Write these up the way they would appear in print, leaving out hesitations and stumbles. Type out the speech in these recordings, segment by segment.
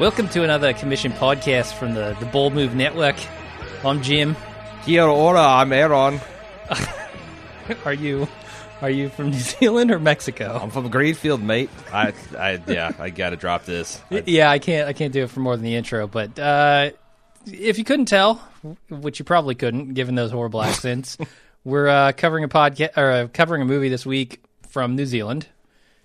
Welcome to another commission podcast from the Bold Move Network. I'm Jim. Kia ora, I'm Aaron. Are you from New Zealand or Mexico? I'm from Greenfield, mate. I gotta drop this. I can't do it for more than the intro, but if you couldn't tell, which you probably couldn't, given those horrible accents, we're covering a movie this week from New Zealand.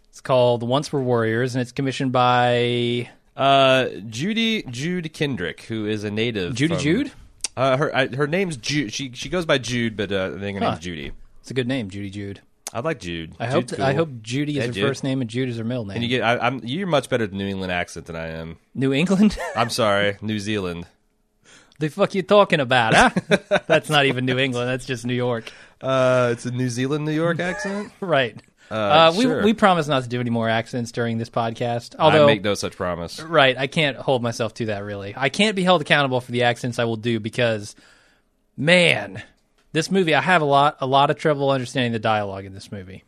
It's called Once Were Warriors, and it's commissioned by Jude Kendrick, who is a native. Jude. Her name's Jude. She goes by Jude, but I think her name's Judy. It's a good name, Judy Jude. I like Jude. I hope Judy is her first name and Jude is her middle name. And you get, you're much better at the New England accent than I am. New England? I'm sorry, New Zealand. The fuck you talking about, huh? That's not even New England. That's just New York. It's a New Zealand, New York accent, right? Sure. We promise not to do any more accents during this podcast. Although, I make no such promise. Right, I can't hold myself to that, really. I can't be held accountable for the accents I will do because, man, this movie, I have a lot of trouble understanding the dialogue in this movie.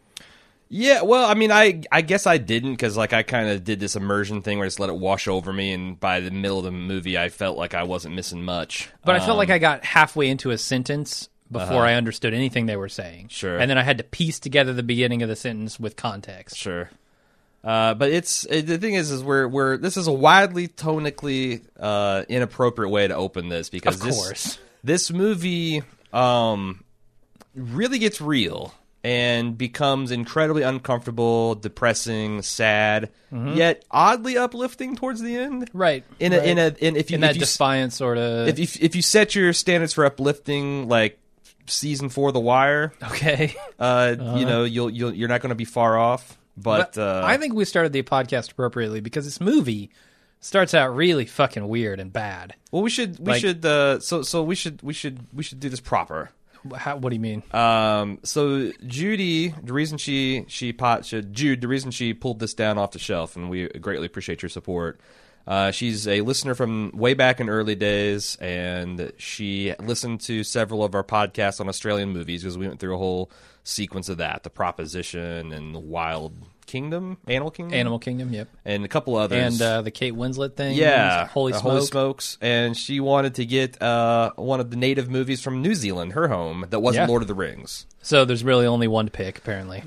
Yeah, well, I mean, I guess I didn't because, like, I kind of did this immersion thing where I just let it wash over me, and by the middle of the movie, I felt like I wasn't missing much. But I felt like I got halfway into a sentence before I understood anything they were saying. Sure. And then I had to piece together the beginning of the sentence with context. Sure. But the thing is we're this is a wildly tonically inappropriate way to open this because this movie really gets real and becomes incredibly uncomfortable, depressing, sad, yet oddly uplifting towards the end. Right. In that defiant sort of. If you set your standards for uplifting, like season 4 The Wire, okay, you know, you're not going to be far off. But I think we started the podcast appropriately because this movie starts out really fucking weird and bad. Well, we should do this proper. What do you mean? So Judy, the reason she pulled this down off the shelf, and we greatly appreciate your support. She's a listener from way back in early days, and she listened to several of our podcasts on Australian movies because we went through a whole sequence of that: The Proposition and The Animal Kingdom, yep, and a couple others, and the Kate Winslet thing, yeah, Holy Smokes. And she wanted to get one of the native movies from New Zealand, her home, that wasn't Lord of the Rings. So there's really only one to pick, apparently.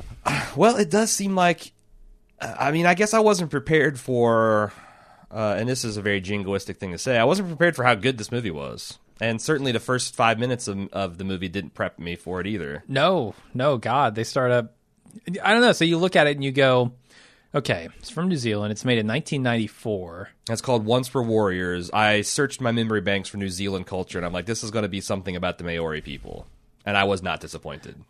Well, it does seem like, I mean, I guess I wasn't prepared for, and this is a very jingoistic thing to say, I wasn't prepared for how good this movie was. And certainly the first 5 minutes of the movie didn't prep me for it either. No, God, they start up, I don't know. So you look at it and you go, okay, it's from New Zealand. It's made in 1994. That's called Once Were Warriors. I searched my memory banks for New Zealand culture, and I'm like, this is going to be something about the Maori people. And I was not disappointed.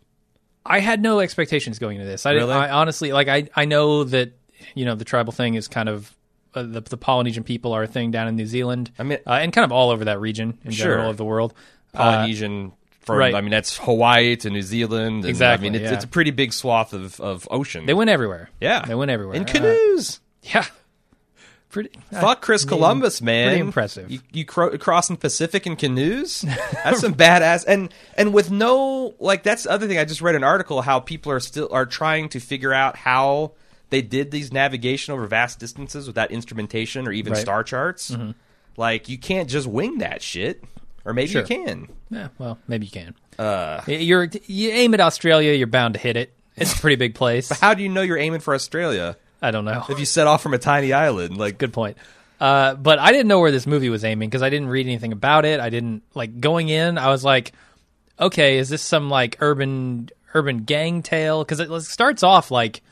I had no expectations going into this. I honestly, like, I know that, you know, the tribal thing is kind of, the Polynesian people are a thing down in New Zealand. I mean, and kind of all over that region in general of the world. Polynesian right. I mean, that's Hawaii to New Zealand. And, exactly. I mean, it's a pretty big swath of ocean. They went everywhere. Yeah. They went everywhere. In canoes. Yeah. Pretty. Fuck Chris Columbus, man. Pretty impressive. You crossing Pacific in canoes? That's some badass. And with no, like, that's the other thing. I just read an article how people are trying to figure out how they did these navigation over vast distances without instrumentation or even star charts. Mm-hmm. Like, you can't just wing that shit. Or maybe you can. Yeah, well, maybe you can. You aim at Australia, you're bound to hit it. It's a pretty big place. But how do you know you're aiming for Australia? I don't know. If you set off from a tiny island, like, good point. But I didn't know where this movie was aiming because I didn't read anything about it. I didn't, like, going in, I was like, okay, is this some, like, urban gang tale? Because it starts off, like,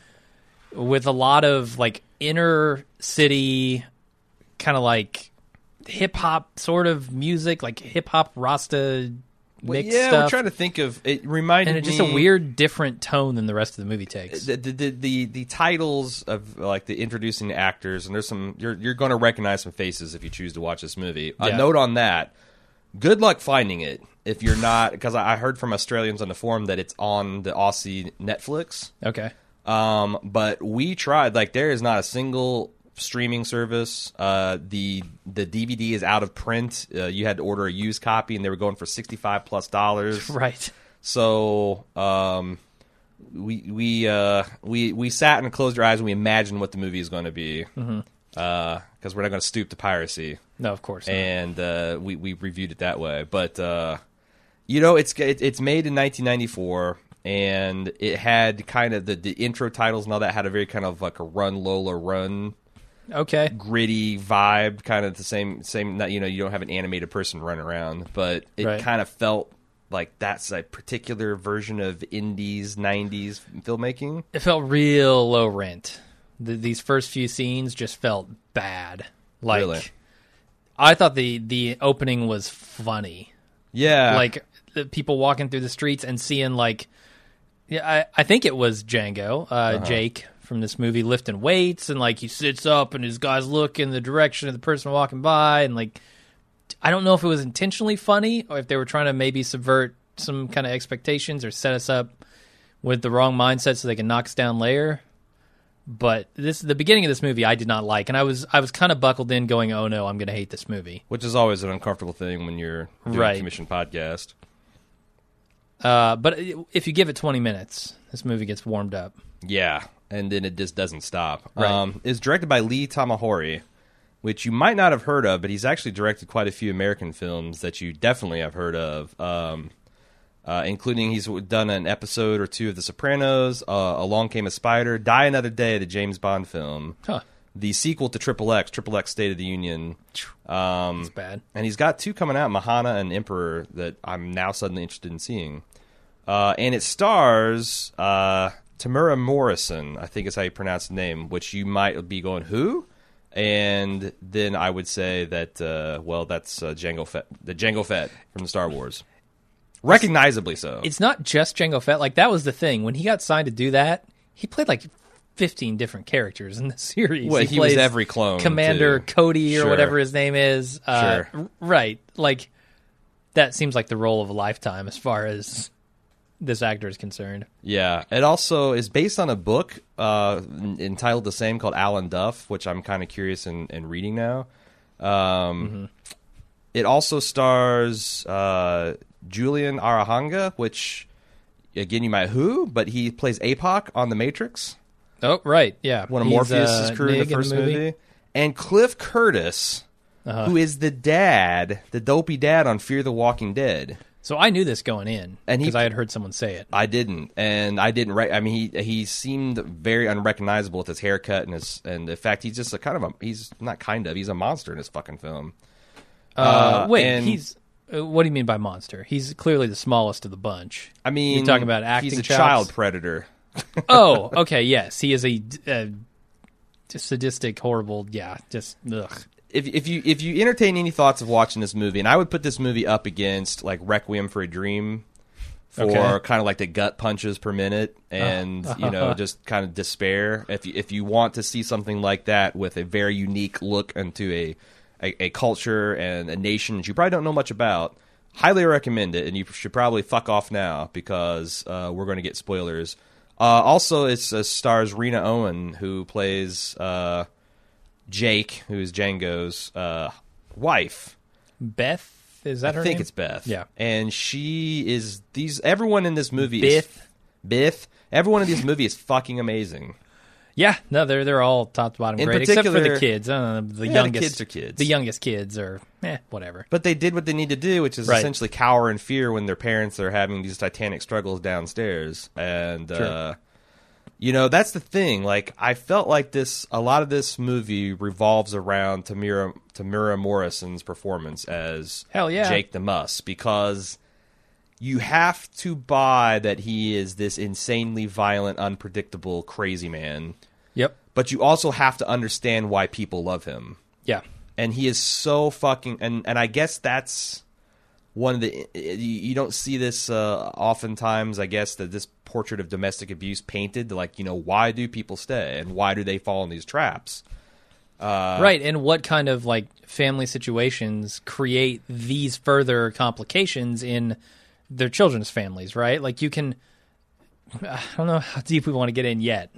with a lot of, like, inner city kind of, like, hip-hop sort of music, like hip-hop Rasta mix stuff. Yeah, I'm trying to think of it. Reminded me, and it's just a weird different tone than the rest of the movie takes. The titles of, like, the introducing the actors, and there's some, you're going to recognize some faces if you choose to watch this movie. Yeah. A note on that, good luck finding it if you're not, because I heard from Australians on the forum that it's on the Aussie Netflix. Okay. But we tried, like, there is not a single streaming service. The DVD is out of print. You had to order a used copy, and they were going for $65+. Right. So we sat and closed our eyes, and we imagined what the movie is going to be. Mm-hmm. because we're not going to stoop to piracy. No, of course not. And we reviewed it that way. But, you know, it's made in 1994, and it had kind of the intro titles and all that had a very kind of like a Run, Lola, Run. Okay. Gritty vibe, kind of the same. Not, you know, you don't have an animated person running around, but it kind of felt like that's a particular version of indies 90s filmmaking. It felt real low rent. These first few scenes just felt bad. Like, really? I thought the opening was funny. Yeah, like the people walking through the streets and seeing like, I think it was Jango, Jake from this movie, lifting weights, and like he sits up and his guys look in the direction of the person walking by, and like I don't know if it was intentionally funny or if they were trying to maybe subvert some kind of expectations or set us up with the wrong mindset so they can knock us down later. But the beginning of this movie I did not like, and I was kind of buckled in going, oh no, I'm going to hate this movie, which is always an uncomfortable thing when you're doing a commissioned podcast. But if you give it 20 minutes, this movie gets warmed up. Yeah. And then it just doesn't stop. Right. It's directed by Lee Tamahori, which you might not have heard of, but he's actually directed quite a few American films that you definitely have heard of, including he's done an episode or two of The Sopranos, Along Came a Spider, Die Another Day, the James Bond film, the sequel to Triple X State of the Union. That's bad. And he's got two coming out, Mahana and Emperor, that I'm now suddenly interested in seeing. And it stars... Temuera Morrison, I think is how you pronounce the name, which you might be going, who? And then I would say that, that's Jango Fett from the Star Wars. Recognizably so. It's not just Jango Fett. Like, that was the thing. When he got signed to do that, he played, like, 15 different characters in the series. Well, he was every clone. Commander too. Cody or whatever his name is. Right. Like, that seems like the role of a lifetime as far as... this actor is concerned. Yeah. It also is based on a book entitled the same, called Alan Duff, which I'm kind of curious in reading now. It also stars Julian Arahanga, which, again, you might but he plays Apoc on The Matrix. Oh, right. Yeah. One of Morpheus's crew in the first movie. And Cliff Curtis, who is the dopey dad on Fear the Walking Dead. So I knew this going in because I had heard someone say it. I didn't, and I didn't. I mean, he seemed very unrecognizable with his haircut and the fact he's just he's a monster in his fucking film. What do you mean by monster? He's clearly the smallest of the bunch. I mean, you're talking about acting. He's a child predator. Oh, okay, yes, he is a sadistic, horrible. Yeah, just ugh. If you entertain any thoughts of watching this movie, and I would put this movie up against like Requiem for a Dream for kind of like the gut punches per minute and just kind of despair. If you want to see something like that with a very unique look into a culture and a nation that you probably don't know much about, highly recommend it. And you should probably fuck off now because we're going to get spoilers. Also, it stars Rena Owen, who plays. Jake, who is Django's wife. Beth? Is that her name? I think it's Beth. Yeah. And she is... everyone in this movie is... Beth. Everyone in this movie is fucking amazing. Yeah. No, they're all top to bottom great, except for the kids. The kids are kids. The youngest kids are... whatever. But they did what they need to do, which is essentially cower in fear when their parents are having these titanic struggles downstairs. And... you know, that's the thing. Like, I felt like a lot of this movie revolves around Temuera Morrison's performance as Jake the Muss, because you have to buy that he is this insanely violent, unpredictable, crazy man. Yep. But you also have to understand why people love him. Yeah. And he is so fucking... And I guess that's... one of the you don't see this oftentimes, I guess, that this portrait of domestic abuse painted, like, you know, why do people stay and why do they fall in these traps? Right, and what kind of like family situations create these further complications in their children's families, right? Like you can, I don't know how deep we want to get in yet.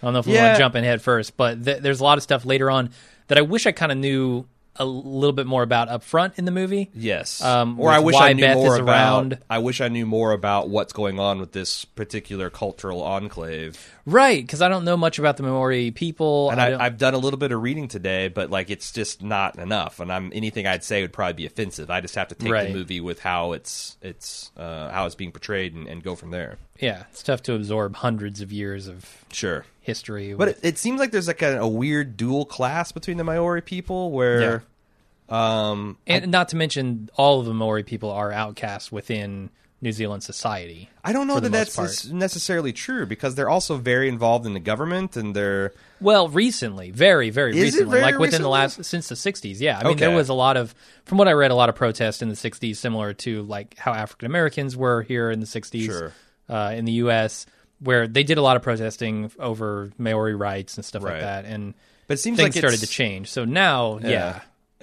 I don't know if we want to jump in head first, but there's a lot of stuff later on that I wish I kind of knew a little bit more about up front in the movie. Yes. Or I wish I knew more about what's going on with this particular cultural enclave. Right, because I don't know much about the Maori people. And I've done a little bit of reading today, but like it's just not enough. And anything I'd say would probably be offensive. I just have to take the movie with how it's being portrayed and go from there. Yeah, it's tough to absorb hundreds of years of history. But it seems like there's like a weird dual class between the Maori people where... Yeah. And not to mention all of the Maori people are outcasts within... New Zealand society. I don't know that that's necessarily true because they're also very involved in the government and they're... Well, recently. Very, very recently. Like within the last... Since the 60s, yeah. I mean, there was a lot of... From what I read, a lot of protests in the 60s similar to like how African Americans were here in the 60s in the U.S. where they did a lot of protesting over Maori rights and stuff like that. And but it seems things like started to change. So now,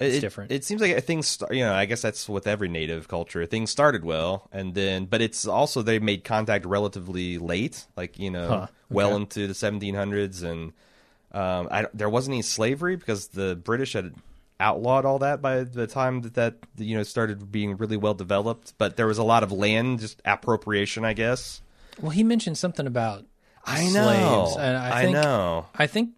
it's different. It seems like things, you know, I guess that's with every native culture. Things started well, and then, but it's also they made contact relatively late, like, you know, well into the 1700s. And there wasn't any slavery because the British had outlawed all that by the time that, you know, started being really well developed. But there was a lot of land, just appropriation, I guess. Well, he mentioned something about slaves. And I think.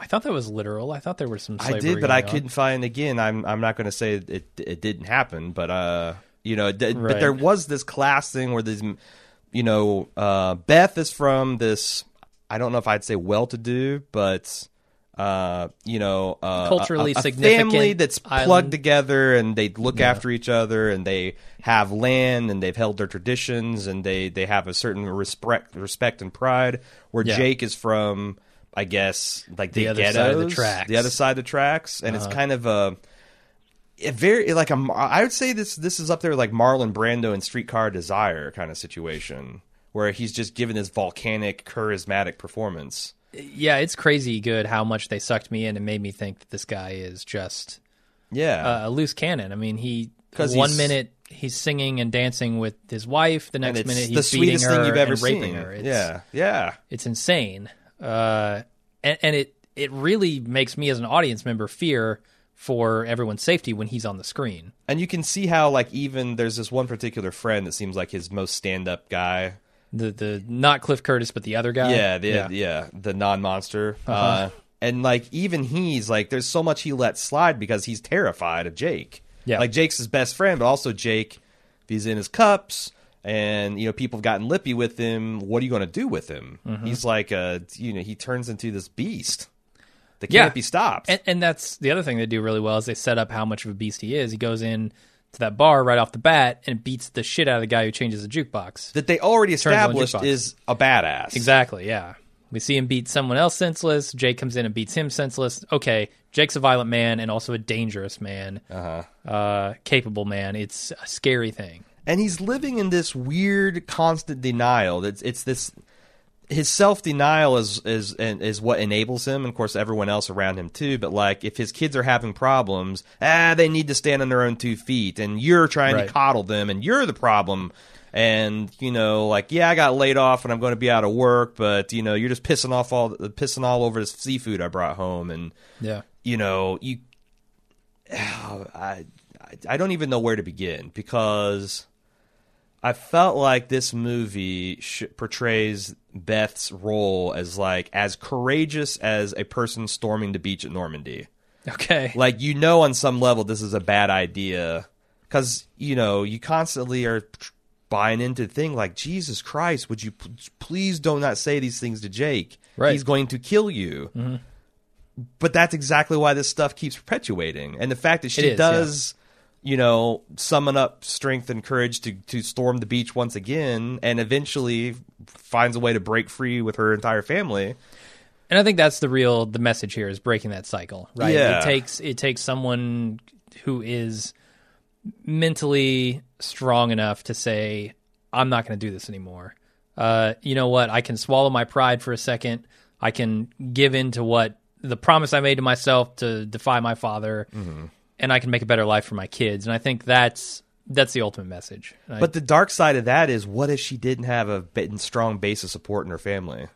I thought that was literal. I thought there were some slavery. I did, but I couldn't find, again, I'm not going to say it didn't happen, but, you know, but there was this class thing where these, you know, Beth is from this, I don't know if I'd say well-to-do, but, you know, culturally a significant family that's plugged together and they look after each other and they have land and they've held their traditions and they have a certain respect and pride where Jake is from... I guess, like the other side of the tracks. The other side of the tracks, and it's kind of a very like a. I would say this is up there like Marlon Brando and Streetcar Desire kind of situation, where he's just given this volcanic, charismatic performance. Yeah, it's crazy good how much they sucked me in and made me think that this guy is just a loose cannon. I mean, he 1 minute he's singing and dancing with his wife, the next minute he's beating her and raping her. It's insane. And it really makes me as an audience member fear for everyone's safety when he's on the screen. And you can see how like even there's this one particular friend that seems like his most stand-up guy. The not Cliff Curtis, but the other guy. The non-monster. And like even he's like there's so much he lets slide because he's terrified of Jake. Yeah, like Jake's his best friend, but also Jake, if he's in his cups. And, you know, people have gotten lippy with him. What are you going to do with him? Mm-hmm. He's like, you know, he turns into this beast that can't be stopped. And that's the other thing they do really well is they set up how much of a beast he is. He goes in to that bar right off the bat and beats the shit out of the guy who changes the jukebox. That they already established is a badass. Exactly, yeah. We see him beat someone else senseless. Jake comes in and beats him senseless. Okay, Jake's a violent man and also a dangerous man, capable man. It's a scary thing. And he's living in this weird, constant denial. It's this his self-denial is what enables him, and of course everyone else around him too. But like, if his kids are having problems, they need to stand on their own 2 feet, and you're trying to coddle them, and you're the problem. And you know, like, I got laid off, and I'm going to be out of work, but you know, you're just pissing all over this seafood I brought home, and you know, I don't even know where to begin because. I felt like this movie portrays Beth's role as like as courageous as a person storming the beach at Normandy. Okay. Like, you know, on some level, this is a bad idea because, you know, you constantly are buying into the thing like, Jesus Christ, would you please do not say these things to Jake? Right. He's going to kill you. Mm-hmm. But that's exactly why this stuff keeps perpetuating. And the fact that she does... Yeah. You know, summon up strength and courage to storm the beach once again and eventually finds a way to break free with her entire family. And I think that's the message here is breaking that cycle, right? Yeah. It takes someone who is mentally strong enough to say, I'm not going to do this anymore. You know what? I can swallow my pride for a second. I can give in to what the promise I made to myself to defy my father. Mm-hmm. And I can make a better life for my kids. And I think that's the ultimate message. But the dark side of that is, what if she didn't have a strong base of support in her family?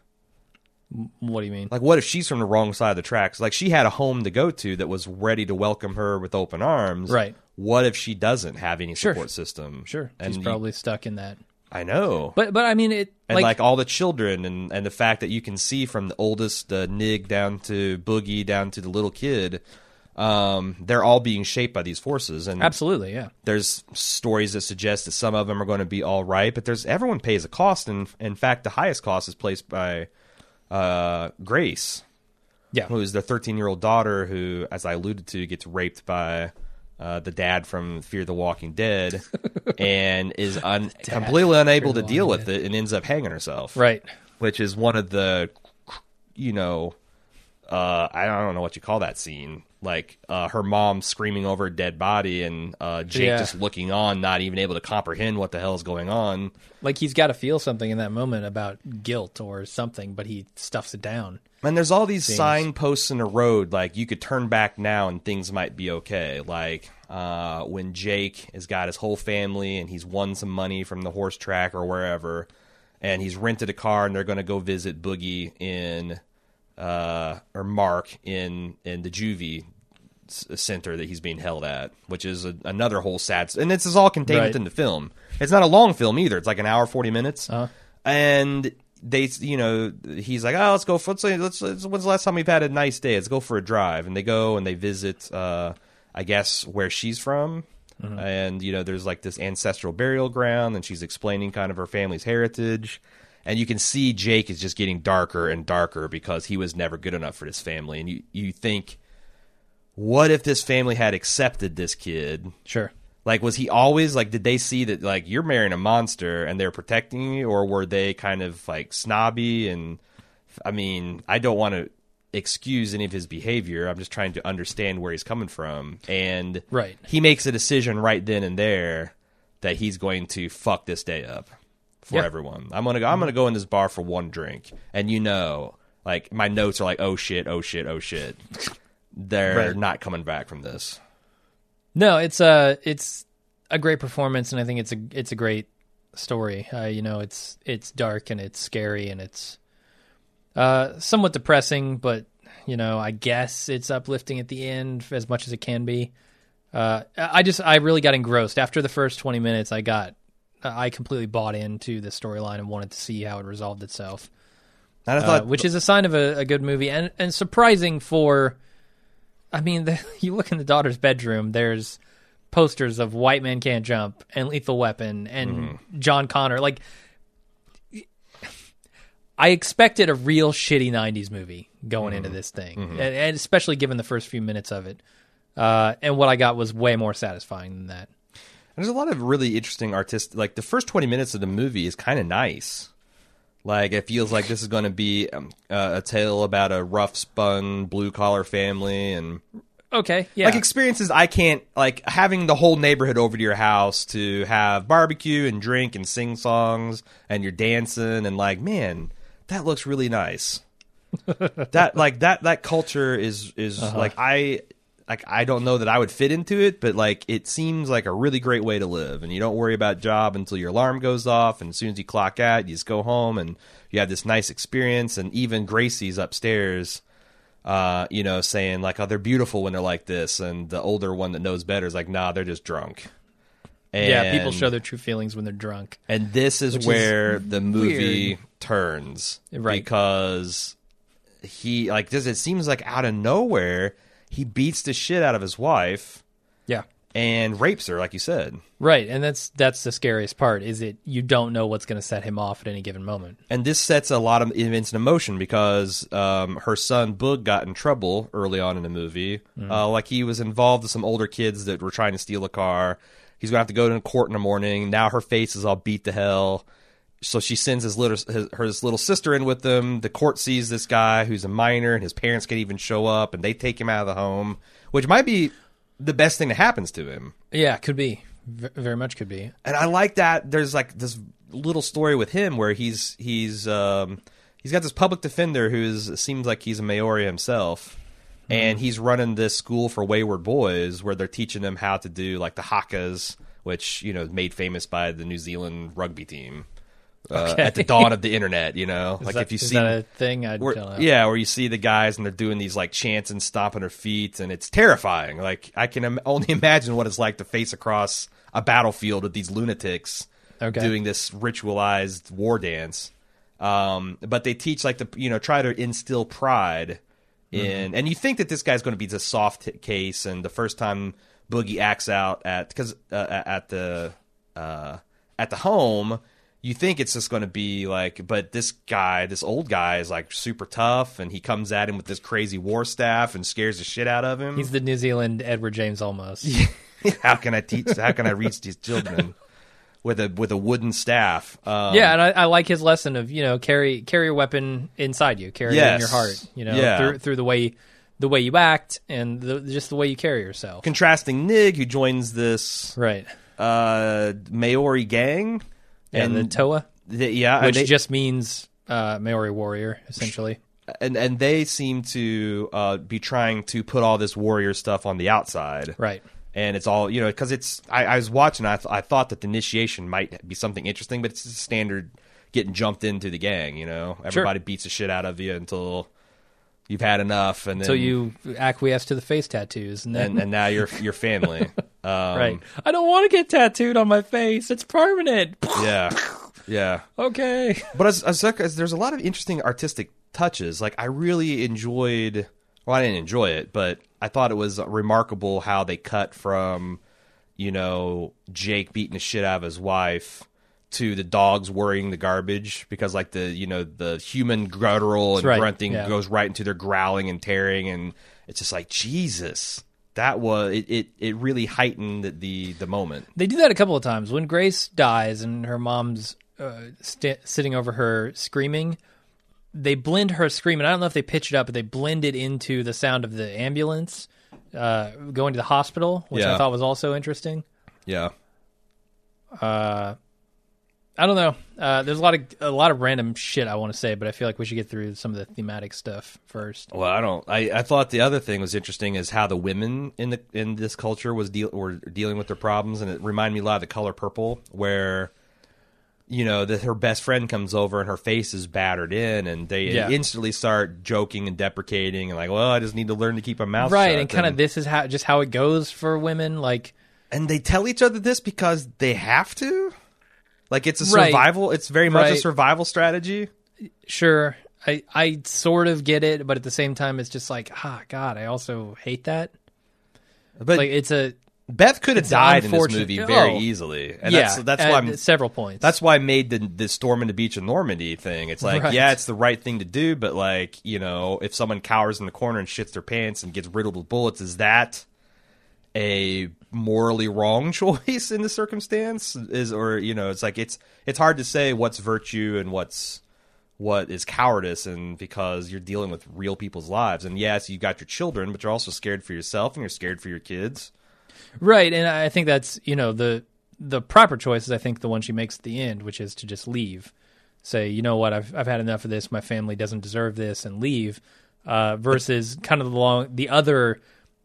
What do you mean? Like, what if she's from the wrong side of the tracks? Like, she had a home to go to that was ready to welcome her with open arms. Right. What if she doesn't have any support system? Sure. And she's probably stuck in that. I know. But I mean, it... And like all the children and the fact that you can see from the oldest, Nig, down to Boogie, down to the little kid, they're all being shaped by these forces. And absolutely, yeah. There's stories that suggest that some of them are going to be all right, but everyone pays a cost. And in fact, the highest cost is placed by Grace, yeah, who is the 13-year-old daughter who, as I alluded to, gets raped by... the dad from Fear the Walking Dead, and is completely unable to deal with it and ends up hanging herself. Right. Which is one of the, I don't know what you call that scene. Like her mom screaming over a dead body and Jake just looking on, not even able to comprehend what the hell is going on. Like he's got to feel something in that moment about guilt or something, but he stuffs it down. And there's all these signposts in the road, like you could turn back now and things might be okay. Like when Jake has got his whole family and he's won some money from the horse track or wherever, and he's rented a car and they're going to go visit Boogie or Mark in the juvie center that he's being held at, which is another whole sad... And this is all contained within the film. It's not a long film either. It's like an hour, 40 minutes. Uh-huh. And... They, he's like, oh, let's go. When's the last time we've had a nice day? Let's go for a drive. And they go and they visit, I guess, where she's from. Mm-hmm. And, there's like this ancestral burial ground, and she's explaining kind of her family's heritage. And you can see Jake is just getting darker and darker because he was never good enough for this family. And you think, what if this family had accepted this kid? Sure. Like, was he always, like, did they see that, like, you're marrying a monster and they're protecting you? Or were they kind of, like, snobby? And, I mean, I don't want to excuse any of his behavior. I'm just trying to understand where he's coming from. And he makes a decision right then and there that he's going to fuck this day up for everyone. I'm gonna go in this bar for one drink. And, like, my notes are like, oh, shit, oh, shit, oh, shit. They're not coming back from this. No, it's a great performance, and I think it's a great story. It's dark and it's scary and it's somewhat depressing, but I guess it's uplifting at the end as much as it can be. I really got engrossed after the first 20 minutes. I completely bought into the storyline and wanted to see how it resolved itself, and I thought, which is a sign of a good movie and surprising for. I mean, you look in the daughter's bedroom, there's posters of White Man Can't Jump and Lethal Weapon and John Connor. Like, I expected a real shitty 90s movie going into this thing, and especially given the first few minutes of it. And what I got was way more satisfying than that. And there's a lot of really interesting artistic... Like, the first 20 minutes of the movie is kind of nice. Like, it feels like this is going to be a tale about a rough-spun, blue-collar family and... Okay, yeah. Like, experiences I can't... Like, having the whole neighborhood over to your house to have barbecue and drink and sing songs and you're dancing and, like, man, that looks really nice. That culture is like, I don't know that I would fit into it, but, like, it seems like a really great way to live. And you don't worry about job until your alarm goes off. And as soon as you clock out, you just go home and you have this nice experience. And even Gracie's upstairs, saying, like, oh, they're beautiful when they're like this. And the older one that knows better is like, nah, they're just drunk. And, yeah, people show their true feelings when they're drunk. And this is where the movie turns. Right. Because he, like, it seems like out of nowhere... He beats the shit out of his wife, and rapes her, like you said. Right, and that's the scariest part, is that you don't know what's going to set him off at any given moment. And this sets a lot of events in motion because her son, Boog, got in trouble early on in the movie. Like, he was involved with some older kids that were trying to steal a car. He's going to have to go to court in the morning. Now her face is all beat to hell. So she sends her little sister in with them. The court sees this guy who's a minor, and his parents can't even show up, and they take him out of the home, which might be the best thing that happens to him. Yeah, could be. Very much could be. And I like that there's like this little story with him where he's got this public defender who seems like he's a Maori himself, and he's running this school for wayward boys where they're teaching them how to do like the hakas, which made famous by the New Zealand rugby team. At the dawn of the internet, I don't know. Yeah, where you see the guys and they're doing these like chants and stomping their feet, and it's terrifying. Like I can only imagine what it's like to face across a battlefield with these lunatics doing this ritualized war dance. But they teach, like, the, you know, try to instill pride in, and you think that this guy's going to be the soft case, and the first time Boogie acts out at the home, you think it's just going to be like, but this guy, this old guy, is like super tough, and he comes at him with this crazy war staff and scares the shit out of him. He's the New Zealand Edward James almost. How can I teach? How can I reach these children with a wooden staff? And I like his lesson of, you know, carry a weapon inside you, carry it in your heart, you know, through the way. The way you act and just the way you carry yourself. Contrasting Nig, who joins this Maori gang. And the Toa. Which just means Maori warrior, essentially. And they seem to be trying to put all this warrior stuff on the outside. Right. And it's all, you know, because it's... I was watching, I thought that the initiation might be something interesting, but it's just standard getting jumped into the gang, you know? Everybody beats the shit out of you until... You've had enough, and then so you acquiesce to the face tattoos, and now you're family. Right? I don't want to get tattooed on my face; it's permanent. Okay. But as there's a lot of interesting artistic touches. Like I really enjoyed. Well, I didn't enjoy it, but I thought it was remarkable how they cut from, you know, Jake beating the shit out of his wife to the dogs worrying the garbage, because like the human guttural and grunting goes right into their growling and tearing, and it's just like Jesus, that was it really heightened the moment. They do that a couple of times when Grace dies and her mom's sitting over her screaming. They blend her screaming. I don't know if they pitch it up, but they blend it into the sound of the ambulance going to the hospital, which I thought was also interesting. I don't know. There's a lot of random shit I want to say, but I feel like we should get through some of the thematic stuff first. Well, I don't. I thought the other thing was interesting is how the women in this culture were dealing with their problems, and it reminded me a lot of The Color Purple, where you know that her best friend comes over and her face is battered in, and they instantly start joking and deprecating and like, well, I just need to learn to keep my mouth shut. Right, and kind of this is how it goes for women, like, and they tell each other this because they have to. Like, it's a survival, it's very much a survival strategy. Sure. I sort of get it, but at the same time, it's just like, God, I also hate that. But like, Beth could have died in this movie very easily. And that's why I'm, several points. That's why I made the Storm in the Beach of Normandy thing. It's like, it's the right thing to do, but like, you know, if someone cowers in the corner and shits their pants and gets riddled with bullets, is that a morally wrong choice in the circumstance? Is, or, you know, it's like it's hard to say what's virtue and what is cowardice, and because you're dealing with real people's lives, and yes, you've got your children, but you're also scared for yourself and you're scared for your kids. Right, and I think that's, you know, the proper choice is, I think, the one she makes at the end, which is to just leave. Say, you know what, I've had enough of this. My family doesn't deserve this, and leave. Versus kind of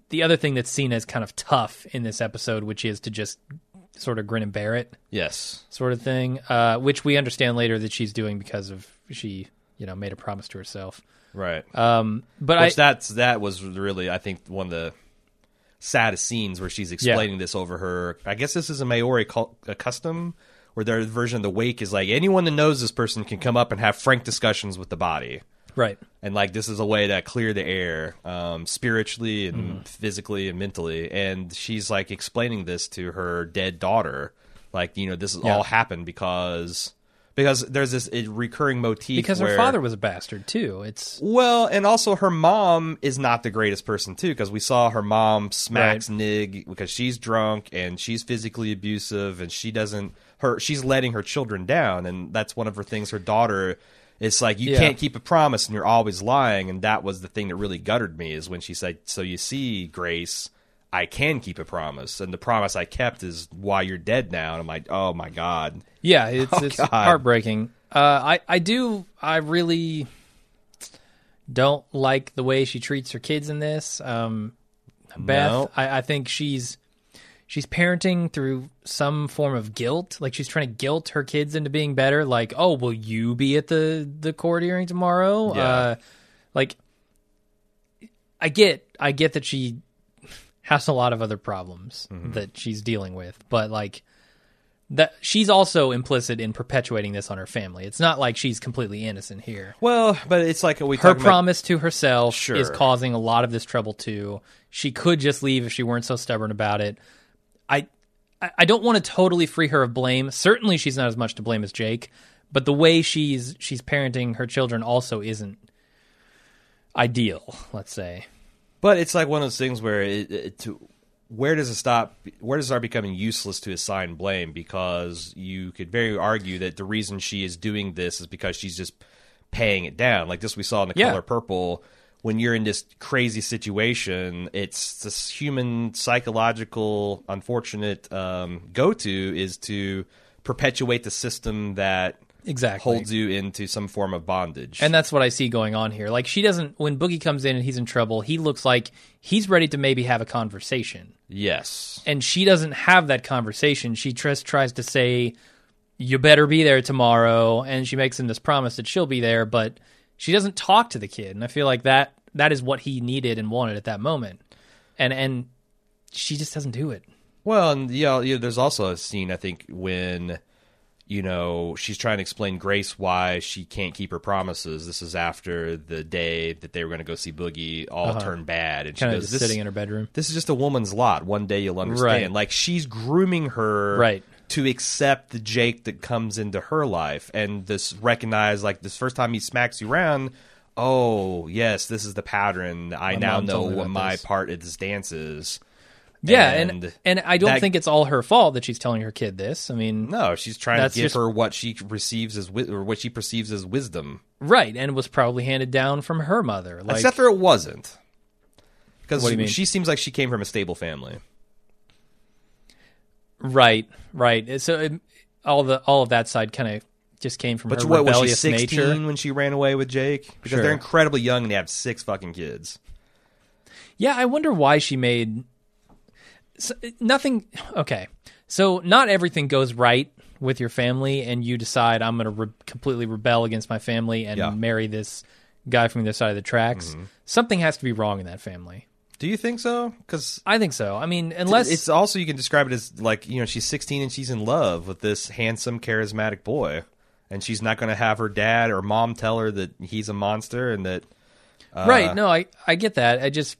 the other thing that's seen as kind of tough in this episode, which is to just sort of grin and bear it. Yes. Sort of thing, which we understand later that she's doing because of she, you know, made a promise to herself. Right. But that was really, I think, one of the saddest scenes where she's explaining this over her. I guess this is a Maori custom where their version of the wake is like, anyone that knows this person can come up and have frank discussions with the body. Right. And like, this is a way to clear the air spiritually and physically and mentally. And she's like explaining this to her dead daughter. Like, you know, this has all happened because there's this recurring motif. Because her father was a bastard too. And also her mom is not the greatest person too, because we saw her mom smacks Nig because she's drunk and she's physically abusive, and she's letting her children down. And that's one of her things. Her daughter, it's like, you can't keep a promise and you're always lying. And that was the thing that really guttered me, is when she said, so you see, Grace, I can keep a promise. And the promise I kept is why you're dead now. And I'm like, oh, my God. Yeah, it's heartbreaking. I really don't like the way she treats her kids in this. Beth, no. I think she's parenting through some form of guilt. Like, she's trying to guilt her kids into being better. Like, oh, will you be at the court hearing tomorrow? Yeah. Like, I get that she has a lot of other problems that she's dealing with, but like, that she's also implicit in perpetuating this on her family. It's not like she's completely innocent here. Well, but it's like we her promise to herself is causing a lot of this trouble too. She could just leave if she weren't so stubborn about it. I don't want to totally free her of blame. Certainly, she's not as much to blame as Jake. But the way she's parenting her children also isn't ideal, let's say. But it's like one of those things where where does it stop? Where does it start becoming useless to assign blame? Because you could very argue that the reason she is doing this is because she's just paying it down. Like this we saw in The Color Purple. When you're in this crazy situation, it's this human psychological unfortunate go-to is to perpetuate the system that holds you into some form of bondage. And that's what I see going on here. Like she doesn't, when Boogie comes in and he's in trouble, he looks like he's ready to maybe have a conversation. Yes. And she doesn't have that conversation. She just tries to say, you better be there tomorrow. And she makes him this promise that she'll be there, but she doesn't talk to the kid, and I feel like that is what he needed and wanted at that moment, and she just doesn't do it. Well, and yeah, there's also a scene I think when she's trying to explain Grace why she can't keep her promises. This is after the day that they were going to go see Boogie all turned bad, and she goes, just sitting in her bedroom. This is just a woman's lot. One day you'll understand. Right. Like she's grooming her. Right. To accept the Jake that comes into her life and this recognize, like, this first time he smacks you around, oh, yes, this is the pattern. I now know what my part of this dance is. Yeah, and I don't think it's all her fault that she's telling her kid this. I mean... No, she's trying to give her what she receives as or what she perceives as wisdom. Right, and was probably handed down from her mother. Like, except for it wasn't. Because she seems like she came from a stable family. Right. So all of that side kind of just came from her rebellious nature. But was she 16 when she ran away with Jake? Because they're incredibly young and they have 6 fucking kids. Yeah, I wonder why she made... Okay, so not everything goes right with your family and you decide I'm going to completely rebel against my family and marry this guy from the other side of the tracks. Mm-hmm. Something has to be wrong in that family. Do you think so? Because I think so. I mean, unless... It's also, you can describe it as, like, she's 16 and she's in love with this handsome, charismatic boy. And she's not going to have her dad or mom tell her that he's a monster and that... Right. No, I get that. I just...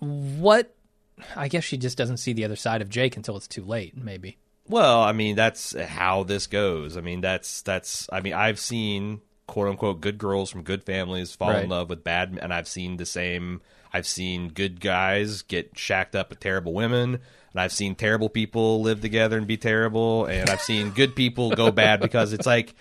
I guess she just doesn't see the other side of Jake until it's too late, maybe. Well, I mean, that's how this goes. I mean, I've seen... quote-unquote good girls from good families fall in love with bad, and I've seen good guys get shacked up with terrible women, and I've seen terrible people live together and be terrible, and I've seen good people go bad, because it's like,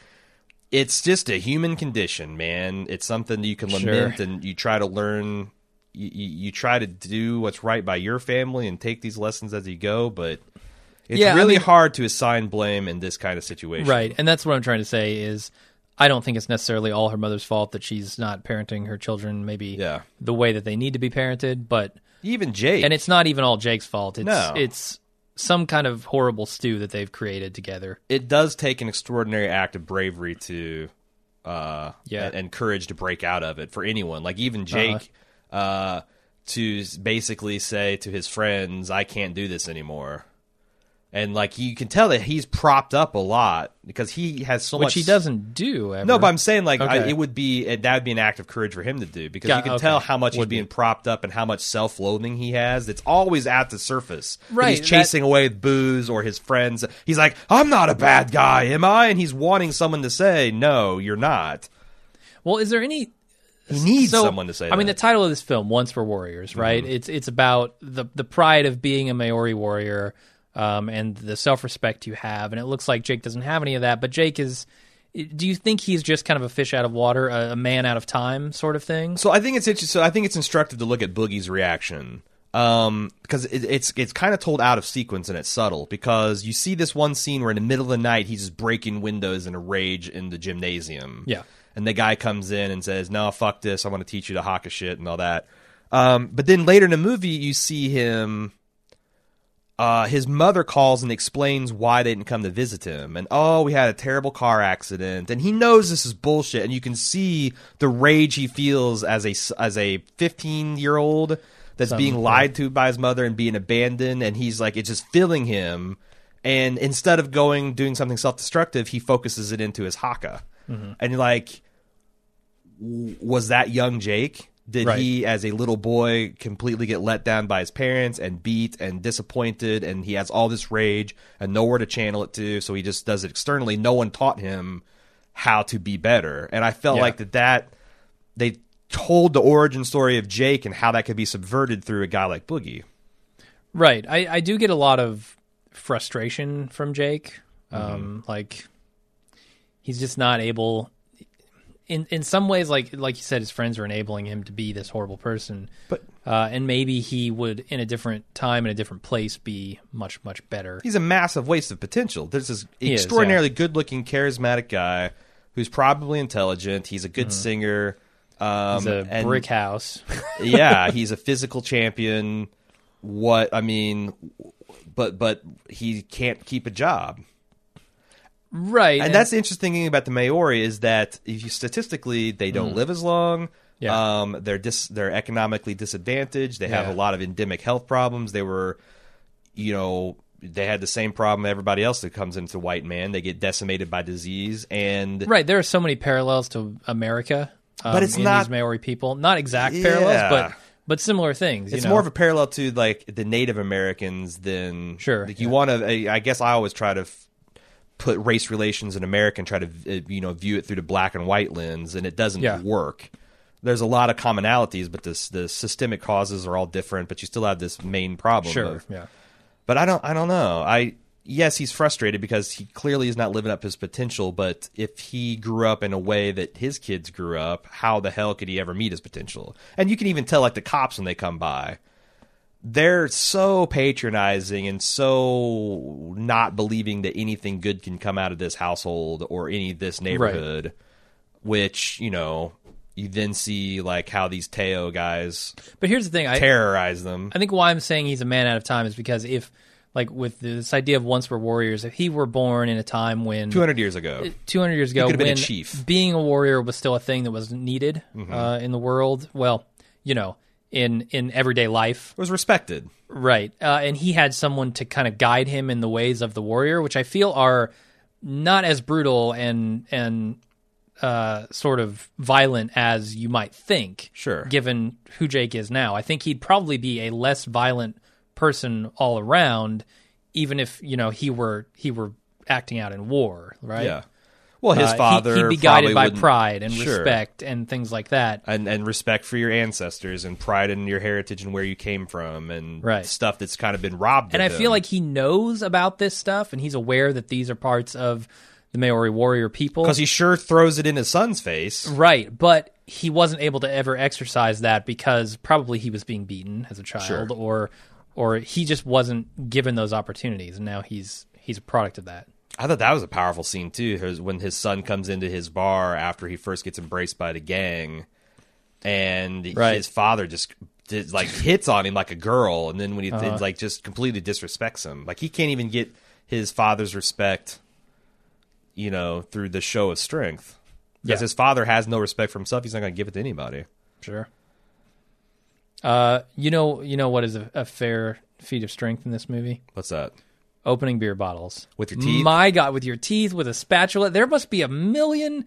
it's just a human condition, man. It's something that you can lament, and you try to learn, you try to do what's right by your family and take these lessons as you go, but it's really hard to assign blame in this kind of situation. Right, and that's what I'm trying to say is, I don't think it's necessarily all her mother's fault that she's not parenting her children maybe the way that they need to be parented, but... Even Jake. And it's not even all Jake's fault. It's some kind of horrible stew that they've created together. It does take an extraordinary act of bravery to... and courage to break out of it for anyone. Like, even Jake to basically say to his friends, I can't do this anymore. And, like, you can tell that he's propped up a lot because he has so much... Which he doesn't do ever. No, but I'm saying, like, that would be an act of courage for him to do because you can tell how much he's being propped up and how much self-loathing he has. It's always at the surface. Right. He's chasing away booze or his friends. He's like, I'm not a bad guy, am I? And he's wanting someone to say, no, you're not. Well, is there any... He needs someone to say that. I mean, the title of this film, Once Were Warriors, right? Mm-hmm. It's about the pride of being a Maori warrior... and the self-respect you have. And it looks like Jake doesn't have any of that. But Jake is... Do you think he's just kind of a fish out of water, a man out of time sort of thing? So I think it's interesting. So I think it's instructive to look at Boogie's reaction. Because it's kind of told out of sequence and it's subtle. Because you see this one scene where in the middle of the night, he's just breaking windows in a rage in the gymnasium. Yeah. And the guy comes in and says, no, fuck this. I'm going to teach you to hawk a shit and all that. But then later in the movie, you see him... his mother calls and explains why they didn't come to visit him. And, we had a terrible car accident. And he knows this is bullshit. And you can see the rage he feels as a 15-year-old that's being lied to by his mother and being abandoned. And he's like, it's just filling him. And instead of doing something self-destructive, he focuses it into his haka. Mm-hmm. And like, was that young Jake? Did he, as a little boy, completely get let down by his parents and beat and disappointed, and he has all this rage and nowhere to channel it to, so he just does it externally. No one taught him how to be better. And I felt like that they told the origin story of Jake and how that could be subverted through a guy like Boogie. Right. I do get a lot of frustration from Jake. Mm-hmm. Like, he's just not able... In some ways, like you said, his friends are enabling him to be this horrible person. But and maybe he would, in a different time, in a different place, be much, much better. He's a massive waste of potential. There's this extraordinarily good-looking, charismatic guy who's probably intelligent. He's a good singer. He's a brick house. Yeah, he's a physical champion. But he can't keep a job. Right. And that's the interesting thing about the Maori is that if you, statistically, they don't live as long. Yeah. They're economically disadvantaged. They have a lot of endemic health problems. They were, they had the same problem everybody else that comes into white man. They get decimated by disease. And right. There are so many parallels to America. But it's not these Maori people. Not exact parallels, but similar things. It's more of a parallel to like the Native Americans than sure. Like, you want to. I guess I always try to put race relations in America and try to view it through the black and white lens, and it doesn't work. There's a lot of commonalities, but the systemic causes are all different. But you still have this main problem. Sure, But I don't know. Yes, he's frustrated because he clearly is not living up his potential. But if he grew up in a way that his kids grew up, how the hell could he ever meet his potential? And you can even tell, like the cops when they come by. They're so patronizing and so not believing that anything good can come out of this household or any of this neighborhood, which, you then see like how these Teo guys but here's the thing, terrorize them. I think why I'm saying he's a man out of time is because if, like with this idea of Once Were Warriors, if he were born in a time when... 200 years ago, he could have been a chief. Being a warrior was still a thing that was needed in the world, well, in everyday life. It was respected. Right. And he had someone to kind of guide him in the ways of the warrior, which I feel are not as brutal and sort of violent as you might think. Sure. Given who Jake is now. I think he'd probably be a less violent person all around, even if, he were acting out in war, right? Yeah. Well, his father he'd be guided by pride and respect and things like that, and respect for your ancestors and pride in your heritage and where you came from and stuff that's kind of been robbed. And I feel like he knows about this stuff and he's aware that these are parts of the Maori warrior people because he sure throws it in his son's face, right? But he wasn't able to ever exercise that because probably he was being beaten as a child, or he just wasn't given those opportunities, and now he's a product of that. I thought that was a powerful scene, too, when his son comes into his bar after he first gets embraced by the gang, and his father just like hits on him like a girl, and then when he like just completely disrespects him. Like, he can't even get his father's respect, through the show of strength. Because his father has no respect for himself, he's not going to give it to anybody. Sure. What is a fair feat of strength in this movie? What's that? Opening beer bottles. With your teeth? My God, with your teeth, with a spatula. There must be 1,000,000,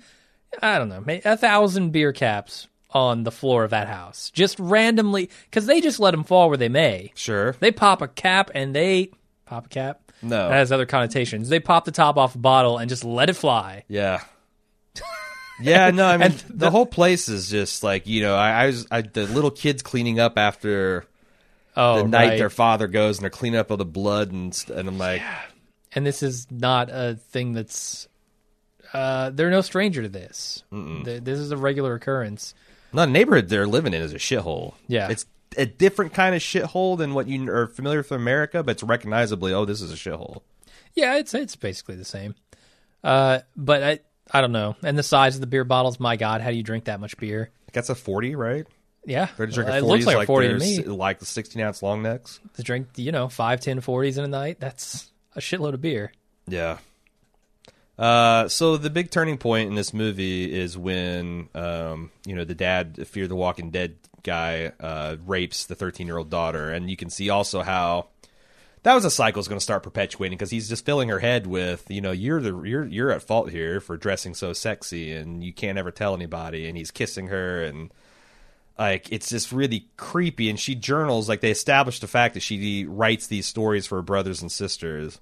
I don't know, maybe 1,000 beer caps on the floor of that house. Just randomly, because they just let them fall where they may. Sure. They pop a cap and they... Pop a cap? No. That has other connotations. They pop the top off a bottle and just let it fly. Yeah. Yeah, no, I mean, the whole place is just like, the little kids cleaning up after... Oh, the night their father goes and they're cleaning up all the blood, and I'm like... And this is not a thing that's... they're no stranger to this. This is a regular occurrence. No, the neighborhood they're living in is a shithole. Yeah. It's a different kind of shithole than what you are familiar with in America, but it's recognizably, this is a shithole. Yeah, it's basically the same. But I don't know. And the size of the beer bottles, my God, how do you drink that much beer? That's a 40, right? Yeah, they're drinking 40s, it looks like 40 to me. Like the 16-ounce long necks. To drink, 5, 10, 40s in a night, that's a shitload of beer. Yeah. So the big turning point in this movie is when, the dad, Fear the Walking Dead guy, rapes the 13-year-old daughter. And you can see also how that was a cycle is going to start perpetuating, because he's just filling her head with, you know, you're at fault here for dressing so sexy and you can't ever tell anybody, and he's kissing her, and like, it's just really creepy. And she journals, like, they established the fact that she writes these stories for her brothers and sisters.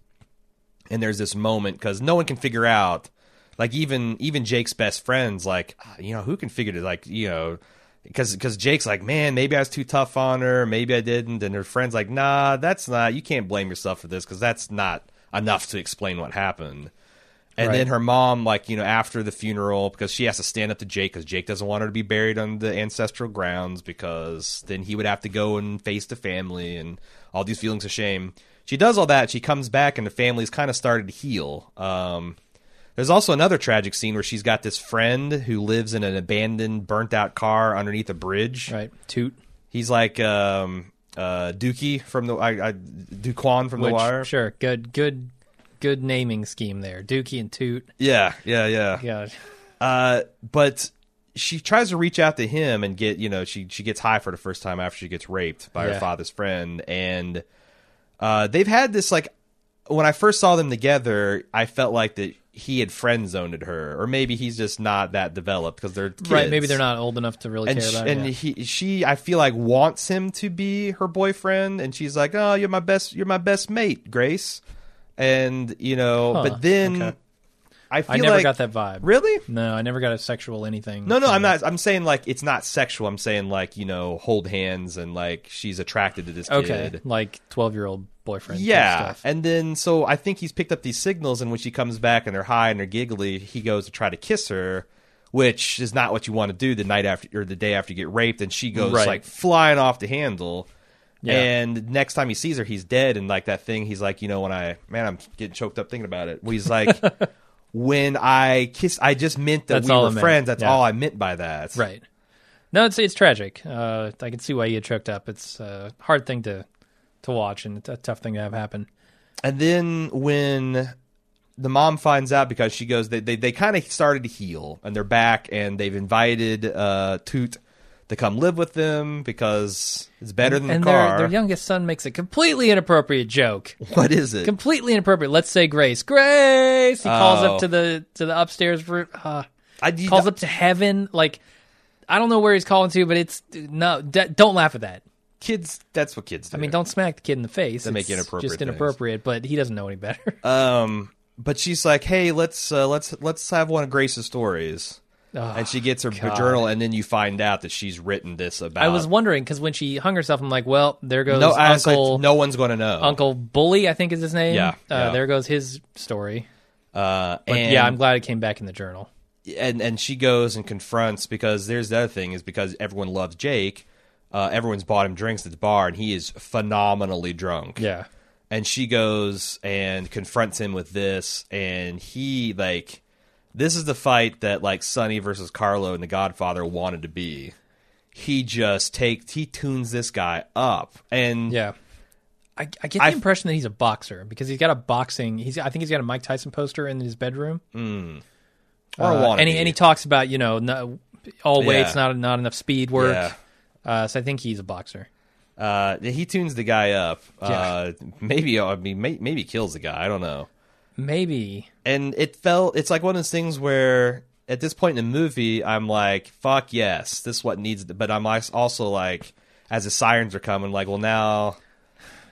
And there's this moment, because no one can figure out, like, even Jake's best friends, like, you know, who can figure it, like, you know, because Jake's like, man, maybe I was too tough on her, maybe I didn't, and her friend's like, nah, that's not, you can't blame yourself for this, because that's not enough to explain what happened. And then her mom, like, you know, after the funeral, because she has to stand up to Jake, because Jake doesn't want her to be buried on the ancestral grounds, because then he would have to go and face the family and all these feelings of shame. She does all that, she comes back, and the family's kind of started to heal. There's also another tragic scene where she's got this friend who lives in an abandoned, burnt-out car underneath a bridge. Right, Toot. He's like Dookie from the Duquan from The Wire. Sure, good naming scheme there. Dookie and Toot. Yeah. God. But she tries to reach out to him and get, you know, she gets high for the first time after she gets raped by her father's friend, and they've had this, like, when I first saw them together, I felt like that he had friend-zoned her, or maybe he's just not that developed because they're kids. Right, maybe they're not old enough to really care about it. And she, I feel like, wants him to be her boyfriend, and she's like, oh, you're my best mate, Grace. And, you know, but then... Okay. I never got that vibe. Really? No, I never got a sexual anything. No, I'm saying, like, it's not sexual. I'm saying, like, you know, hold hands and, like, she's attracted to this kid. Like 12-year-old boyfriend. Yeah. Kind of stuff. And then, so I think he's picked up these signals, and when she comes back and they're high and they're giggly, he goes to try to kiss her, which is not what you want to do the night after or the day after you get raped, and she goes, like, flying off the handle. Yeah. And next time he sees her, he's dead, and, like, that thing, he's like, you know, I'm getting choked up thinking about it. Well, he's like... When I kissed, I just meant that we were friends. That's all I meant by that. Right. No, it's tragic. I can see why you had choked up. It's a hard thing to watch, and it's a tough thing to have happen. And then when the mom finds out, because she goes, they kind of started to heal, and they're back, and they've invited Toot to come live with them because it's better than the car. Their youngest son makes a completely inappropriate joke. What is it? Completely inappropriate. Let's say Grace. Grace! He calls up to the upstairs room. Calls up to heaven. Like, I don't know where he's calling to, but it's... No, don't laugh at that. Kids, that's what kids do. I mean, don't smack the kid in the face. They make inappropriate just inappropriate, things. But he doesn't know any better. But she's like, hey, let's have one of Grace's stories. Oh, and she gets her journal, and then you find out that she's written this about... I was wondering, because when she hung herself, I'm like, well, there goes Uncle... No one's going to know. Uncle Bully, I think is his name. Yeah. There goes his story. I'm glad it came back in the journal. And she goes and confronts, because there's the other thing, is because everyone loves Jake, everyone's bought him drinks at the bar, and he is phenomenally drunk. Yeah. And she goes and confronts him with this, and he, like... This is the fight that, like, Sonny versus Carlo and The Godfather wanted to be. He just tunes this guy up. And yeah, I get the impression that he's a boxer, because he's got a boxing. I think he's got a Mike Tyson poster in his bedroom. Mm. Or and he talks about, you know, weights, not enough speed work. Yeah. So I think he's a boxer. He tunes the guy up. Maybe kills the guy. I don't know. Maybe. And it's like one of those things where at this point in the movie, I'm like, fuck yes, this is what needs to, but I'm also like, as the sirens are coming, like, well, now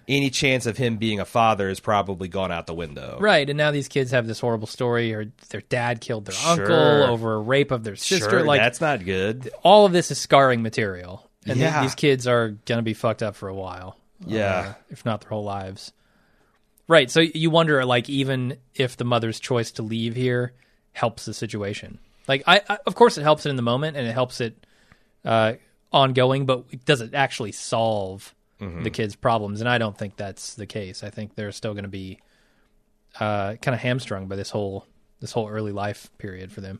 any chance of him being a father is probably gone out the window. Right. And now these kids have this horrible story, or their dad killed their uncle over a rape of their sister. Sure, like, that's not good. All of this is scarring material. And these kids are going to be fucked up for a while. Yeah. If not their whole lives. Right, so you wonder, like, even if the mother's choice to leave here helps the situation. Like, I of course it helps it in the moment, and it helps it ongoing, but does it actually solve the kids' problems? And I don't think that's the case. I think they're still going to be kind of hamstrung by this whole early life period for them.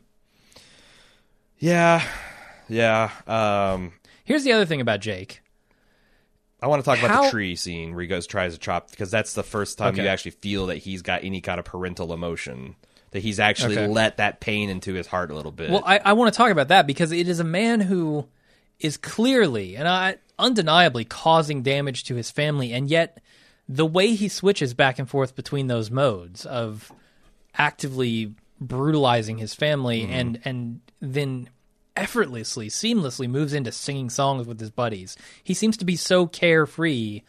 Yeah. Here's the other thing about Jake. I want to talk about the tree scene where he tries to chop, because that's the first time you actually feel that he's got any kind of parental emotion, that he's actually let that pain into his heart a little bit. Well, I want to talk about that, because it is a man who is clearly and undeniably causing damage to his family, and yet the way he switches back and forth between those modes of actively brutalizing his family and then effortlessly, seamlessly moves into singing songs with his buddies. He seems to be so carefree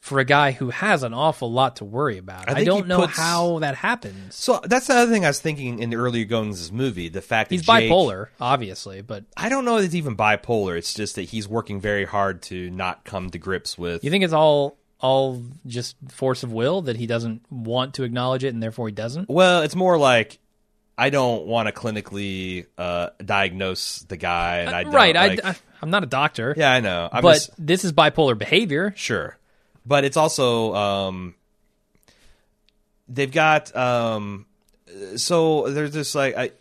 for a guy who has an awful lot to worry about. I don't know how that happens. So that's the other thing I was thinking in the earlier goings of this movie, the fact that he's bipolar, obviously, but I don't know that it's even bipolar. It's just that he's working very hard to not come to grips with... You think it's all just force of will, that he doesn't want to acknowledge it and therefore he doesn't? Well, it's more like, I don't want to clinically diagnose the guy. And I don't, right. Like, I'm not a doctor. Yeah, I know. This is bipolar behavior. Sure. But it's also, they've got, so there's this, like,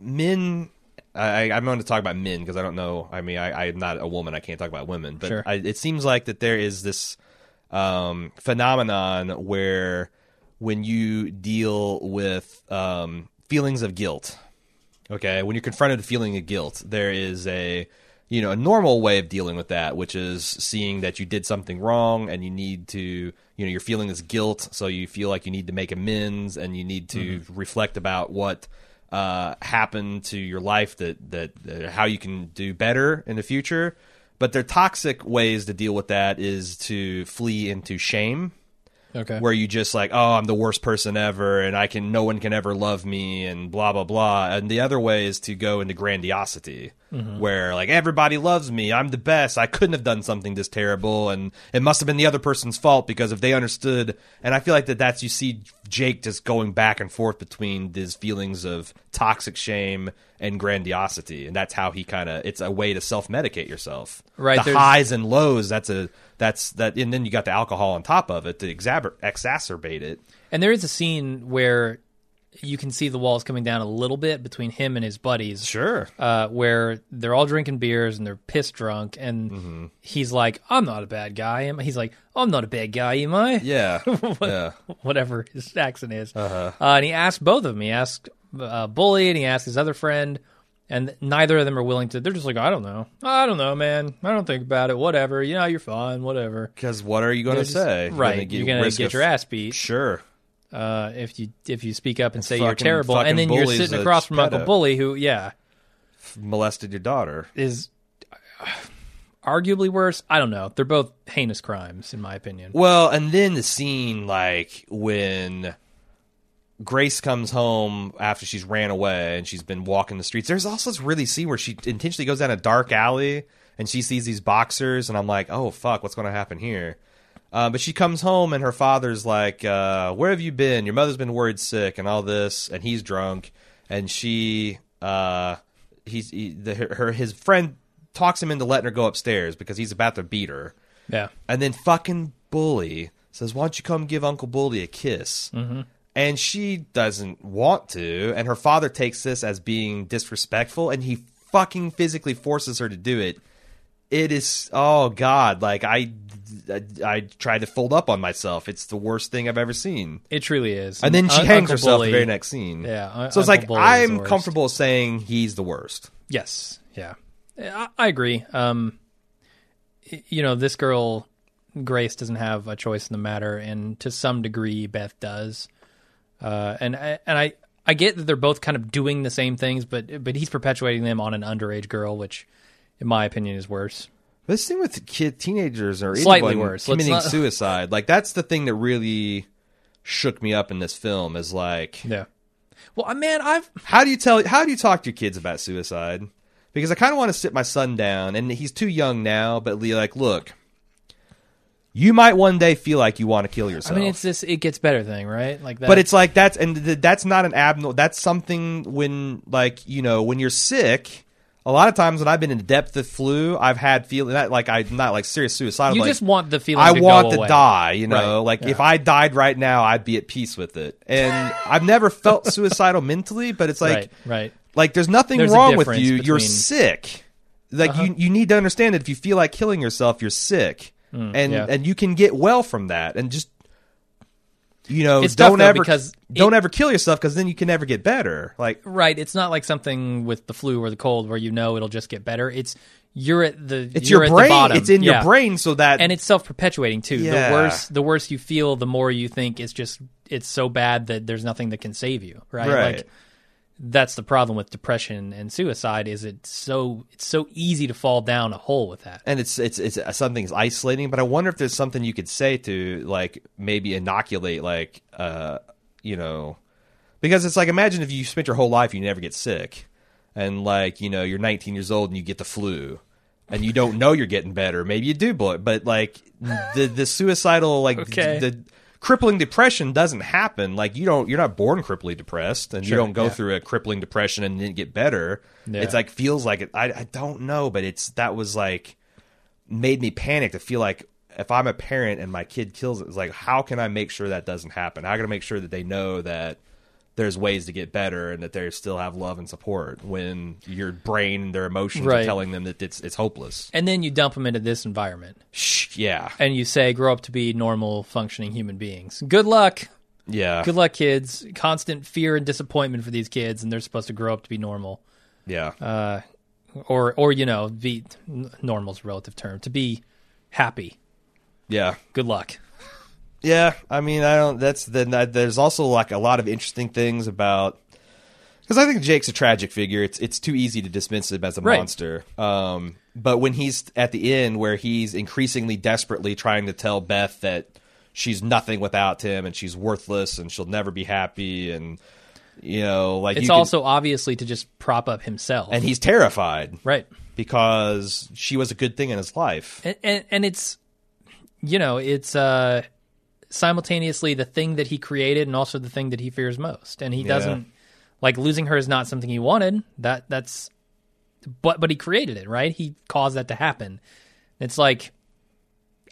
men, I'm going to talk about men because I don't know. I mean, I'm not a woman. I can't talk about women. But sure. It seems like that there is this phenomenon where when you deal with feelings of guilt, okay, when you're confronted with a feeling of guilt, there is a normal way of dealing with that, which is seeing that you did something wrong and you need to, you're feeling this guilt, so you feel like you need to make amends and you need to reflect about what happened to your life, that how you can do better in the future. But their toxic ways to deal with that is to flee into shame. Okay. Where you just like, oh, I'm the worst person ever, and no one can ever love me, and blah blah blah. And the other way is to go into grandiosity, where like everybody loves me, I'm the best, I couldn't have done something this terrible, and it must have been the other person's fault because if they understood. And I feel like that's you see Jake just going back and forth between these feelings of toxic shame and grandiosity, and that's how he kind of, it's a way to self-medicate yourself. Right, the highs and lows. That's that, and then you got the alcohol on top of it to exacerbate it. And there is a scene where you can see the walls coming down a little bit between him and his buddies. Sure, where they're all drinking beers and they're pissed drunk, and he's like, "I'm not a bad guy." Am I? He's like, "I'm not a bad guy, am I?" Yeah, whatever his accent is. And he asks both of them. He asks Bully, and he asks his other friend. And neither of them are willing to. They're just like, I don't know, man. I don't think about it. Whatever. You're fine. Whatever. Because what are you going to say? Right. You're going to get your ass beat. Sure. If you speak up and say you're terrible, and then you're sitting across from Uncle Bully, who, molested your daughter, is arguably worse. I don't know. They're both heinous crimes, in my opinion. Well, and then the scene like when Grace comes home after she's ran away and she's been walking the streets. There's also this really scene where she intentionally goes down a dark alley and she sees these boxers, and I'm like, oh, fuck, what's going to happen here? But she comes home and her father's like, where have you been? Your mother's been worried sick and all this, and he's drunk. And she, his friend talks him into letting her go upstairs because he's about to beat her. Yeah. And then fucking Bully says, why don't you come give Uncle Bully a kiss? Mm-hmm. And she doesn't want to, and her father takes this as being disrespectful, and he fucking physically forces her to do it. It is, oh, God, like, I tried to fold up on myself. It's the worst thing I've ever seen. It truly is. And then she hangs herself in the very next scene. Yeah. So it's like, I'm comfortable saying he's the worst. Yes. Yeah. I agree. This girl, Grace, doesn't have a choice in the matter, and to some degree, Beth does. And I get that they're both kind of doing the same things, but he's perpetuating them on an underage girl, which, in my opinion, is worse. This thing with teenagers or slightly worse, committing suicide, like that's the thing that really shook me up in this film. Is like, yeah, well, man, how do you talk to your kids about suicide? Because I kind of want to sit my son down, and he's too young now. But like, look, you might one day feel like you want to kill yourself. I mean, it's this "it gets better" thing, right? Like that. But it's like that's not an abnormal. That's something when, like, when you're sick. A lot of times when I've been in the depth of flu, I've had feeling that, like, I'm not like serious suicidal. You just want the feeling. I want to die. Right. Like, if I died right now, I'd be at peace with it. And I've never felt suicidal mentally, but it's like, right. Like, there's wrong with you. You're sick. Like you need to understand that if you feel like killing yourself, you're sick. And you can get well from that, and just you know, it's don't ever ever kill yourself, because then you can never get better. Like, right? It's not like something with the flu or the cold where you know it'll just get better. It's your brain. It's in your brain, so that, and it's self perpetuating too. Yeah. The worse you feel, the more you think it's so bad that there's nothing that can save you. Right. Like, that's the problem with depression and suicide, is it's so easy to fall down a hole with that. And it's something's isolating, but I wonder if there's something you could say to, like, maybe inoculate, like, you know, because it's like, imagine if you spent your whole life, you never get sick, and, like, you know, you're 19 years old and you get the flu and you don't know you're getting better. Maybe you do, but like the suicidal, like, okay. the crippling depression doesn't happen. Like, you're not born crippling depressed, and you don't go through a crippling depression and then get better. Yeah. It's like, feels like it. I don't know, but that made me panic to feel like, if I'm a parent and my kid kills it, it's like, how can I make sure that doesn't happen? How can I make sure that they know that there's ways to get better and that they still have love and support when your brain and their emotions are telling them that it's hopeless? And then you dump them into this environment. Yeah. And you say, grow up to be normal, functioning human beings. Good luck. Yeah. Good luck, kids. Constant fear and disappointment for these kids, and they're supposed to grow up to be normal. Yeah. Or you know, be normal's a relative term, to be happy. Yeah. Good luck. Yeah. I mean, there's also, like, a lot of interesting things about, because I think Jake's a tragic figure. It's too easy to dismiss him as a monster. But when he's at the end, where he's increasingly desperately trying to tell Beth that she's nothing without him and she's worthless and she'll never be happy, and, you know, like, it's also obviously to just prop up himself. And he's terrified. Right. Because she was a good thing in his life. And it's, you know, it's simultaneously the thing that he created and also the thing that he fears most. And he doesn't, like, losing her is not something he wanted. But he created it, right? He caused that to happen. It's like,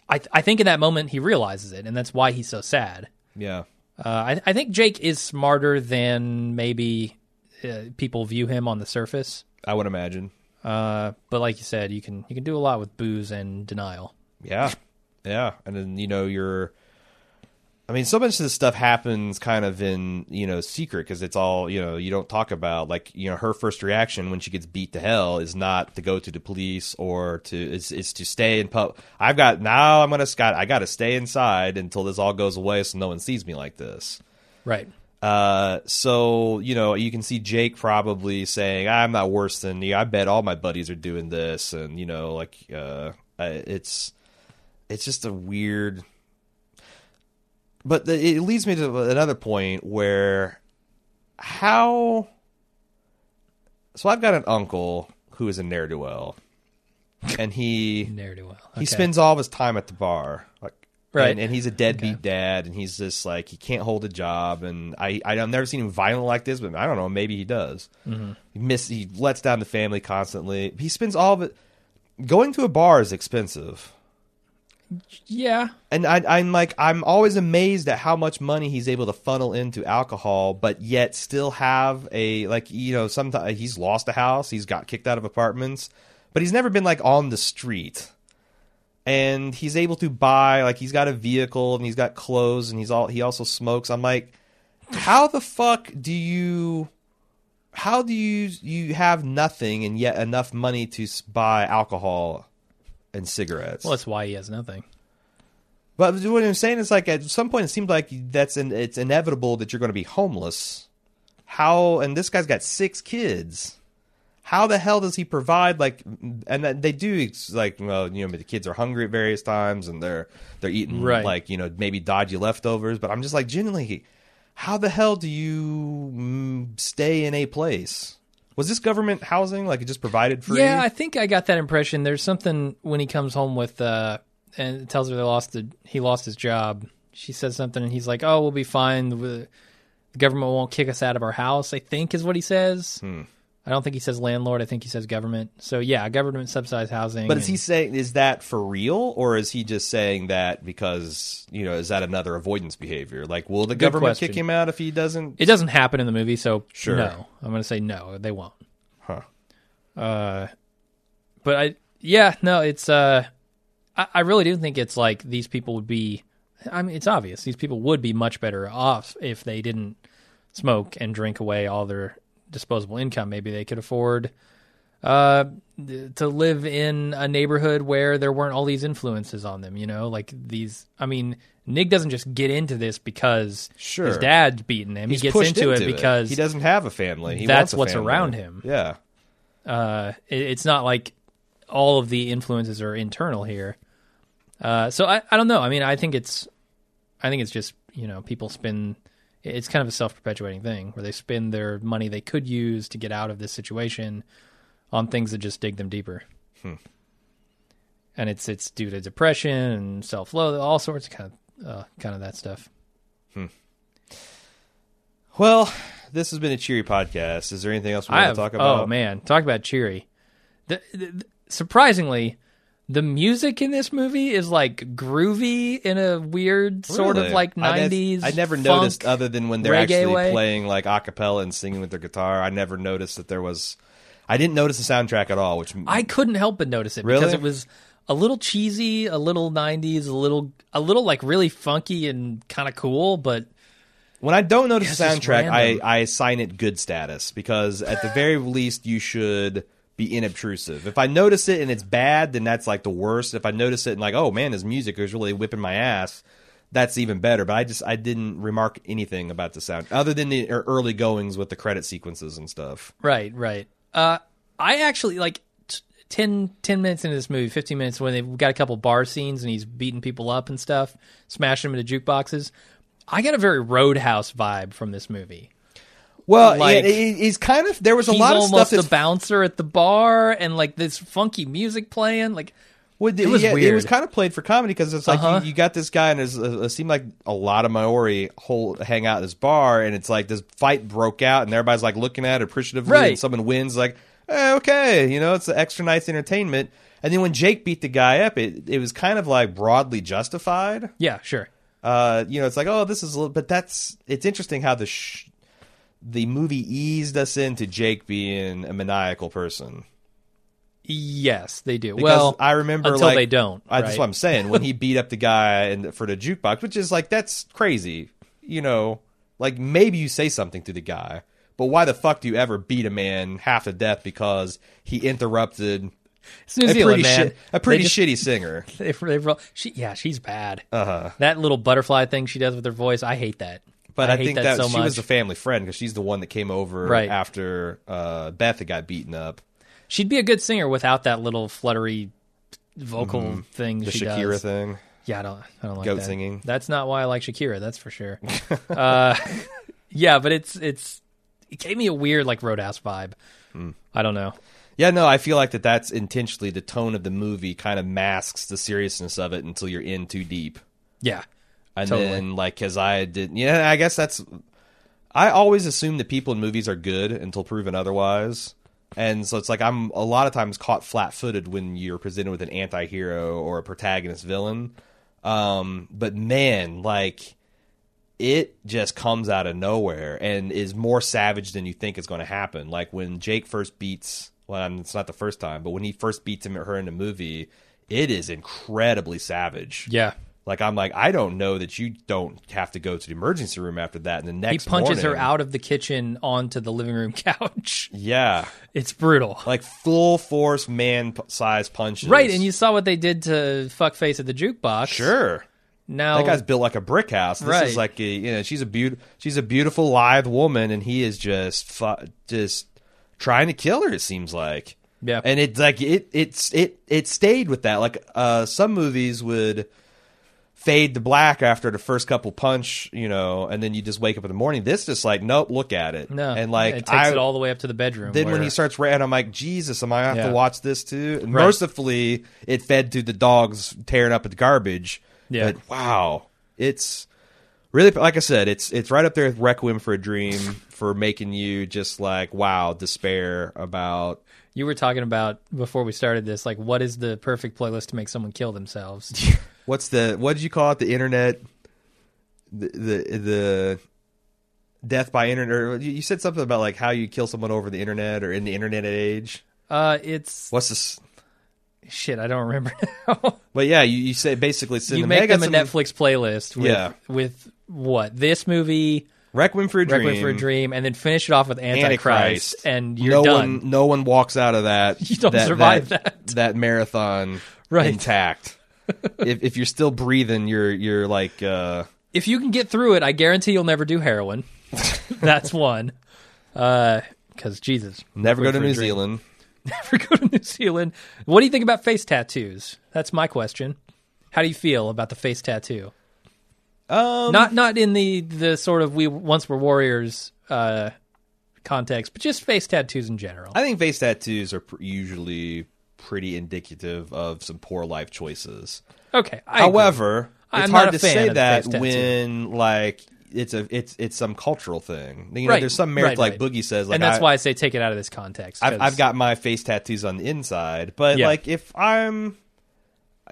I think in that moment he realizes it, and that's why he's so sad. Yeah. I think Jake is smarter than maybe people view him on the surface. I would imagine. But like you said, you can do a lot with booze and denial. Yeah. Yeah. And then, you know, so much of this stuff happens kind of in, you know, secret, because it's all, you know, you don't talk about, like, you know, her first reaction when she gets beat to hell is not to go to the police or it's to stay in pub. I got to stay inside until this all goes away so no one sees me like this. Right. So, you know, you can see Jake probably saying, I'm not worse than you. I bet all my buddies are doing this. And, you know, like, it's just a weird... But it leads me to another point where so I've got an uncle who is a ne'er-do-well, and he ne'er-do-well. Okay. He spends all of his time at the bar, like, right? And he's a deadbeat dad, and he's just like, he can't hold a job, and I've never seen him violent like this, but I don't know, maybe he does. Mm-hmm. He lets down the family constantly. He spends all of it. Going to a bar is expensive. Yeah. And I'm always amazed at how much money he's able to funnel into alcohol, but yet still have a, like, you know, sometimes he's lost a house, he's got kicked out of apartments, but he's never been, like, on the street. And he's able to buy, like, he's got a vehicle and he's got clothes, and he also smokes. I'm like, how do you have nothing and yet enough money to buy alcohol and cigarettes? Well, that's why he has nothing. But what I'm saying is, like, at some point it seemed like it's inevitable that you're going to be homeless. How? And this guy's got 6 kids. How the hell does he provide? Like, and they do, like, well, you know, the kids are hungry at various times, and they're eating like, you know, maybe dodgy leftovers. But I'm just like, genuinely, how the hell do you stay in a place? Was this government housing? Like, it just provided free? Yeah, I think I got that impression. There's something when he comes home with and tells her he lost his job. She says something, and he's like, oh, we'll be fine. The government won't kick us out of our house, I think is what he says. I don't think he says landlord. I think he says government. So, yeah, government subsidized housing. But is that for real, or is he just saying that because, you know, is that another avoidance behavior? Like, will the government kick him out if he doesn't? It doesn't happen in the movie, so sure. No. I'm going to say no, they won't. Huh. But I really do think it's like these people would be I mean, it's obvious. These people would be much better off if they didn't smoke and drink away all their disposable income. Maybe they could afford to live in a neighborhood where there weren't all these influences on them, you know, like these. I mean, Nick doesn't just get into this because his dad's beaten him. He gets into it because he doesn't have a family. That's what's around him. Yeah. It's not like all of the influences are internal here. So I don't know. I mean, I think it's just, you know, people spend. It's kind of a self-perpetuating thing where they spend their money they could use to get out of this situation on things that just dig them deeper. And it's due to depression and self-loathing, all sorts of kind of that stuff. Well, this has been a cheery podcast. Is there anything else we want to talk about? Oh, man. Talk about cheery. Surprisingly, the music in this movie is like groovy in a weird sort of like 90s I never funk, noticed other than when they're actually playing like a cappella and singing with their guitar. I never noticed that there was... I didn't notice the soundtrack at all, which... I couldn't help but notice it because it was a little cheesy, a little 90s, a little like really funky and kind of cool, but... When I don't notice the soundtrack, I assign it good status because at the very least you should... be inobtrusive. If I notice it and it's bad, then that's like the worst. If I notice it and like, oh man, his music is really whipping my ass, that's even better. But I didn't remark anything about the sound other than the early goings with the credit sequences and stuff. Right. I actually like 10 minutes into this movie, 15 minutes when they've got a couple bar scenes and he's beating people up and stuff, smashing them into jukeboxes. I got a very Roadhouse vibe from this movie. Well, like, he's kind of... There was a lot of stuff that's... the bouncer at the bar and, like, this funky music playing. Like, it was weird. It was kind of played for comedy because it's like you got this guy and it seemed like a lot of Maori hang out at this bar and it's like this fight broke out and everybody's, like, looking at it appreciatively and someone wins, like, hey, okay, you know, it's an extra night's entertainment. And then when Jake beat the guy up, it was kind of, like, broadly justified. Yeah, sure. You know, it's like, oh, this is a little... But that's... It's interesting how the movie eased us into Jake being a maniacal person. Yes, they do. Because I remember until like, they don't. That's what I'm saying. When he beat up the guy for the jukebox, which is like, that's crazy. You know, like maybe you say something to the guy, but why the fuck do you ever beat a man half to death because he interrupted a pretty shitty singer? She's bad. That little butterfly thing she does with her voice, I hate that. But I think that she was the family friend because she's the one that came over after Beth had got beaten up. She'd be a good singer without that little fluttery vocal thing. The Shakira thing. Yeah, I don't like that. Goat singing. That's not why I like Shakira. That's for sure. Yeah, but it gave me a weird like Roadhouse vibe. I don't know. Yeah, no, I feel like that's intentionally the tone of the movie kind of masks the seriousness of it until you're in too deep. Yeah. And then, like, because I didn't... Yeah, I guess that's... I always assume that people in movies are good until proven otherwise. And so it's like I'm a lot of times caught flat-footed when you're presented with an anti-hero or a protagonist villain. But, man, like, it just comes out of nowhere and is more savage than you think is going to happen. Like, when Jake first beats... Well, it's not the first time, but when he first beats her in the movie, it is incredibly savage. Yeah. Like, I'm like, I don't know that you don't have to go to the emergency room after that. And the next morning... He punches her out of the kitchen onto the living room couch. Yeah. It's brutal. Like, full force man-sized punches. Right, and you saw what they did to fuckface at the jukebox. Sure. Now... That guy's built like a brick house. This is like, she's a beautiful, live woman, and he is just trying to kill her, it seems like. Yeah. And it's like, it stayed with that. Like, some movies would... fade to black after the first couple punch, you know, and then you just wake up in the morning. This just like, nope, look at it. No, and like it takes it all the way up to the bedroom. Then when he starts ranting, I'm like, Jesus, am I going to have to watch this too? And mercifully, it fed to the dogs tearing up at the garbage. Yeah. But wow. It's really, like I said, it's right up there with Requiem for a Dream for making you just like, wow, despair about... You were talking about, before we started this, like, what is the perfect playlist to make someone kill themselves? What did you call it? The internet, the death by internet. Or you said something about like how you kill someone over the internet or in the internet age. What's this? Shit, I don't remember now. But yeah, you say basically cinematic. You make them a Netflix playlist with what? This movie, Requiem for a Dream, and then finish it off with Antichrist. And you're done. No one walks out of that. You don't survive that marathon intact. If you're still breathing, you're like... If you can get through it, I guarantee you'll never do heroin. That's one. Because Jesus. Never go to New Zealand. Never go to New Zealand. What do you think about face tattoos? That's my question. How do you feel about the face tattoo? Not in the sort of we once were warriors context, but just face tattoos in general. I think face tattoos are usually pretty indicative of some poor life choices. Okay. However, it's hard to say that when like it's some cultural thing. You know, there's some merit Boogie says, like, and that's why I say take it out of this context. I've got my face tattoos on the inside, but like if I'm,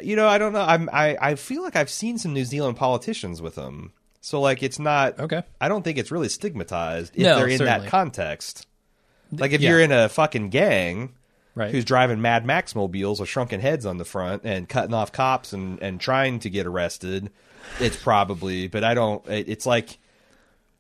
you know, I don't know. I feel like I've seen some New Zealand politicians with them, so like it's not okay. I don't think it's really stigmatized if they're in that context. Like if you're in a fucking gang. Right. Who's driving Mad Max mobiles with shrunken heads on the front and cutting off cops and trying to get arrested? It's probably, but I don't. It's like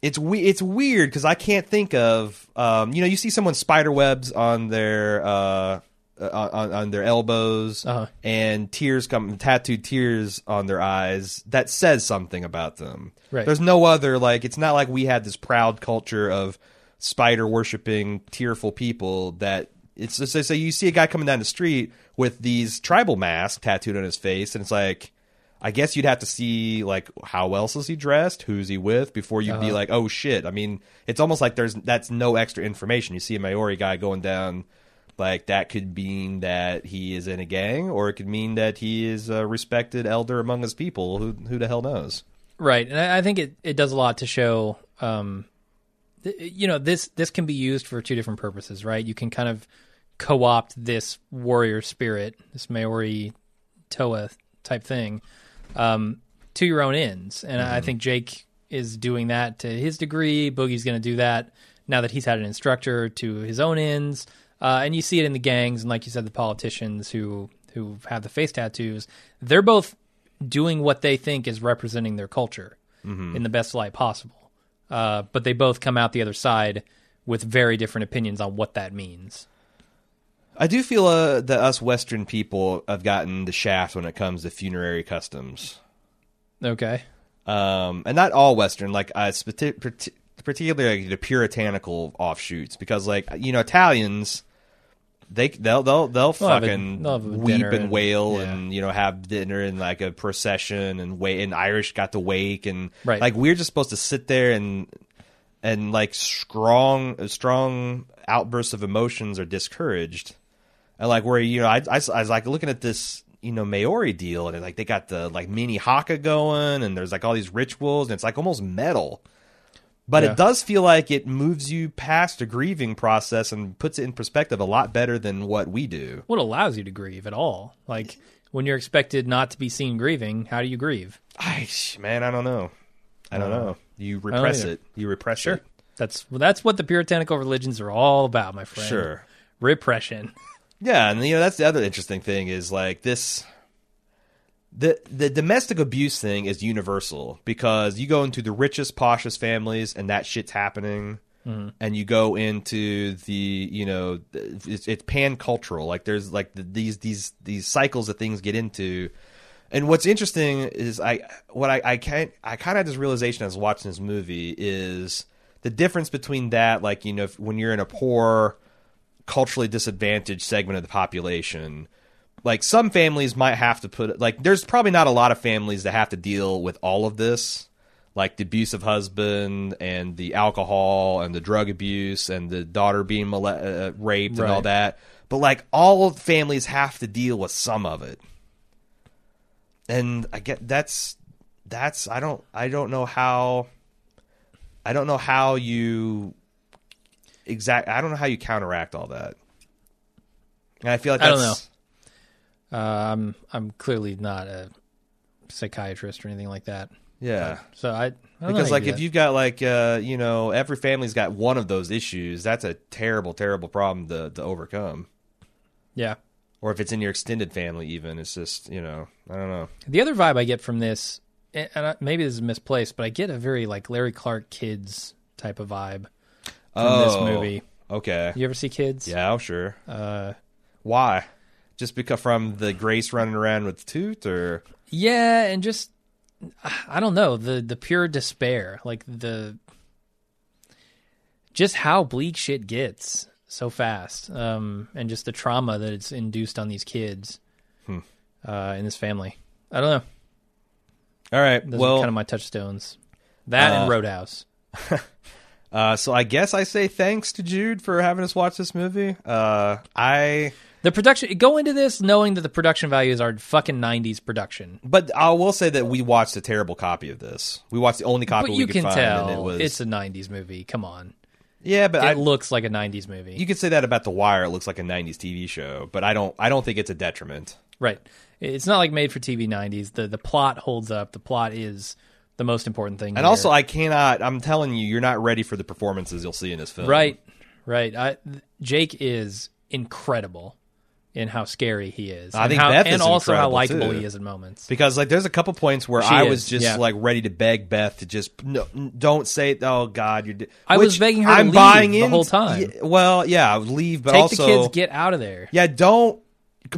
it's weird because I can't think of. You see someone spider webs on their on their elbows and tattooed tears on their eyes. That says something about them. Right. There's no other like. It's not like we had this proud culture of spider worshipping tearful people that. It's just, so you see a guy coming down the street with these tribal masks tattooed on his face, and it's like, I guess you'd have to see like how else is he dressed, who's he with, before you'd be like, oh shit. I mean, it's almost like that's no extra information. You see a Maori guy going down, like that could mean that he is in a gang, or it could mean that he is a respected elder among his people. Who the hell knows? Right, and I think it does a lot to show. You know, this can be used for two different purposes, right? You can kind of co-opt this warrior spirit, this Maori Toa type thing, to your own ends. And I think Jake is doing that to his degree. Boogie's going to do that now that he's had an instructor to his own ends. And you see it in the gangs and, like you said, the politicians who have the face tattoos. They're both doing what they think is representing their culture in the best light possible. But they both come out the other side with very different opinions on what that means. I do feel that us Western people have gotten the shaft when it comes to funerary customs. Okay. And not all Western, like particularly like the puritanical offshoots, because like, you know, Italians, they'll fucking weep and wail and, you know, have dinner and like a procession and wait, and Irish got to wake and like we're just supposed to sit there and like strong outbursts of emotions are discouraged. And like where, you know, I was like looking at this, you know, Maori deal and like they got the like mini haka going and there's like all these rituals and it's like almost metal. But it does feel like it moves you past the grieving process and puts it in perspective a lot better than what we do. What allows you to grieve at all? Like, when you're expected not to be seen grieving, how do you grieve? Man, I don't know. I don't know. You repress it. You repress it. That's what the puritanical religions are all about, my friend. Sure. Repression. Yeah, and you know, that's the other interesting thing is like this... The domestic abuse thing is universal because you go into the richest, poshest families and that shit's happening. And you go into the, you know, it's pan-cultural. Like there's like these cycles that things get into. And what's interesting is I kind of had this realization as watching this movie is the difference between that, like, you know, when you're in a poor, culturally disadvantaged segment of the population. Like, some families might have to put... Like, there's probably not a lot of families that have to deal with all of this. Like, the abusive husband and the alcohol and the drug abuse and the daughter being raped and all that. But, like, all of families have to deal with some of it. And I get... That's... I don't know how you counteract all that. And I feel like that's... I don't know. I'm clearly not a psychiatrist or anything like that. Yeah. So I don't because like if you've got like you know, every family's got one of those issues, that's a terrible problem to overcome. Yeah. or if it's in your extended family even. It's just, you know, I don't know. The other vibe I get from this, and maybe this is misplaced, but I get a very like Larry Clark Kids type of vibe from this movie. Okay. You ever see Kids? Yeah, I'm sure. Why? Just because from the Grace running around with Toot, or? Yeah, and just, I don't know, the pure despair, like the, just how bleak shit gets so fast, and just the trauma that it's induced on these kids, in this family. I don't know. All right. Those are kind of my touchstones. That and Roadhouse. So I guess I say thanks to Jude for having us watch this movie. The production, go into this knowing that the production value is our fucking 90s production. But I will say that we watched a terrible copy of this. We watched the only copy we could find. But you can tell it's a 90s movie. Come on. Yeah, but it looks like a 90s movie. You could say that about The Wire. It looks like a 90s TV show, but I don't think it's a detriment. Right. It's not like made for TV 90s. The plot holds up. The plot is the most important thing. And here. Also, I'm telling you, you're not ready for the performances you'll see in this film. Right. Jake is incredible. In how scary he is. I think Beth is incredible, and also how likable he is in moments. Because like, there's a couple points where I was just like ready to beg Beth to just don't say, "Oh God, you're." I was begging her to leave the whole time. Well, yeah, leave, but also take the kids, get out of there. Yeah, don't.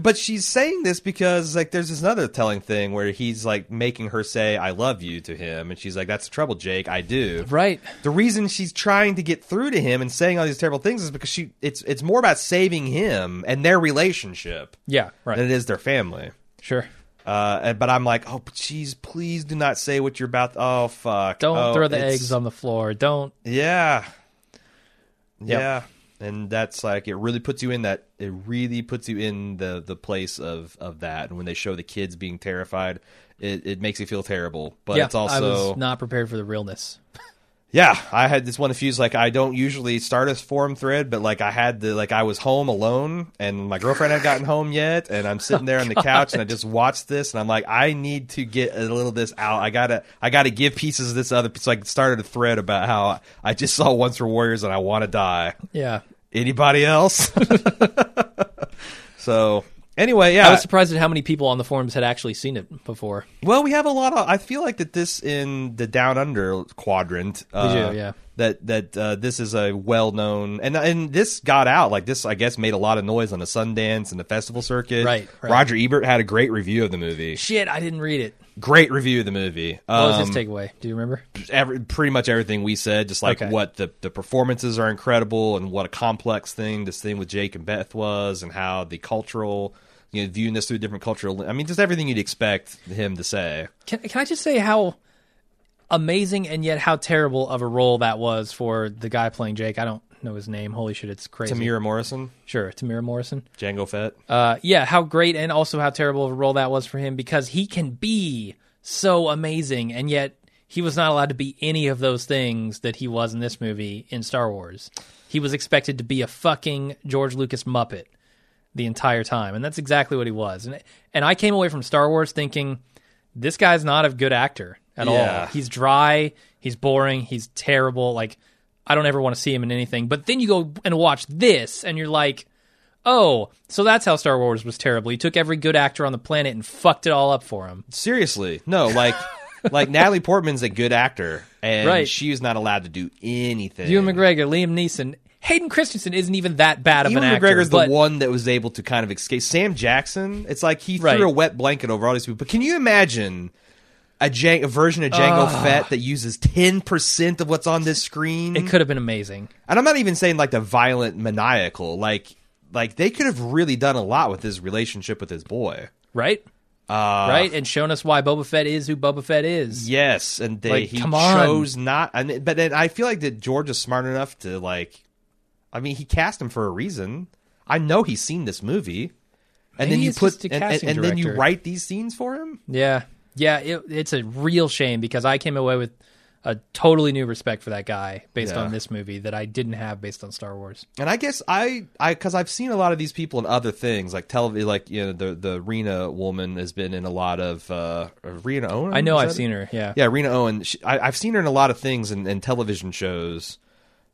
But she's saying this because like there's this another telling thing where he's like making her say "I love you" to him, and she's like, "That's the trouble, Jake. I do." Right. The reason she's trying to get through to him and saying all these terrible things is because it's more about saving him and their relationship. Yeah, right. Than it is their family. Sure. But I'm like, oh, jeez, please do not say what you're about. Oh, fuck! Don't throw the eggs on the floor. Don't. Yeah. Yep. Yeah. And that's like, it really puts you in the place of that. And when they show the kids being terrified, it makes you feel terrible. But yeah, it's also, I was not prepared for the realness. Yeah. I had this one of the few, like, I don't usually start a forum thread, but like I was home alone and my girlfriend hadn't gotten home yet. And I'm sitting there on the couch and I just watched this and I'm like, I need to get a little of this out. I gotta give pieces of this other. So I started a thread about how I just saw Once Were Warriors and I want to die. Yeah. Anybody else? So, anyway, yeah. I was surprised at how many people on the forums had actually seen it before. Well, we have a lot of... I feel like that this in the Down Under quadrant... We do, yeah. That this is a well-known... And this got out. Like, this, I guess, made a lot of noise on the Sundance and the festival circuit. Right. Roger Ebert had a great review of the movie. Shit, I didn't read it. Great review of the movie. What was his takeaway? Do you remember? Pretty much everything we said, just like what the performances are incredible and what a complex thing this thing with Jake and Beth was and how the cultural, you know, viewing this through different cultural... I mean, just everything you'd expect him to say. Can I just say how amazing and yet how terrible of a role that was for the guy playing Jake? I don't know his name. Holy shit, it's crazy. Temuera Morrison? Sure, Temuera Morrison. Jango Fett. Yeah, how great and also how terrible of a role that was for him, because he can be so amazing, and yet he was not allowed to be any of those things that he was in this movie in Star Wars. He was expected to be a fucking George Lucas Muppet the entire time, and that's exactly what he was. And I came away from Star Wars thinking, this guy's not a good actor at all. He's dry, he's boring, he's terrible, like... I don't ever want to see him in anything. But then you go and watch this, and you're like, oh, so that's how Star Wars was terrible. He took every good actor on the planet and fucked it all up for him. Seriously. No, like Natalie Portman's a good actor, and she was not allowed to do anything. Ewan McGregor, Liam Neeson, Hayden Christensen isn't even that bad of an actor. Ewan McGregor's the one that was able to kind of escape. Sam Jackson, it's like he threw a wet blanket over all these people. But can you imagine... a version of Jango Fett that uses 10% of what's on this screen? It could have been amazing. And I'm not even saying like the violent, maniacal. Like they could have really done a lot with his relationship with his boy. Right? Right? And shown us why Boba Fett is who Boba Fett is. Yes. And he chose not. But then I feel like that George is smart enough to like... I mean, he cast him for a reason. I know he's seen this movie. And then you put... And then you write these scenes for him? Yeah. Yeah, it's a real shame, because I came away with a totally new respect for that guy based on this movie that I didn't have based on Star Wars. And I guess I because I've seen a lot of these people in other things, like television, like, you know, the Rena woman has been in a lot of Rena Owen. I know I've seen her. Yeah, yeah, Rena Owen. I've seen her in a lot of things and television shows.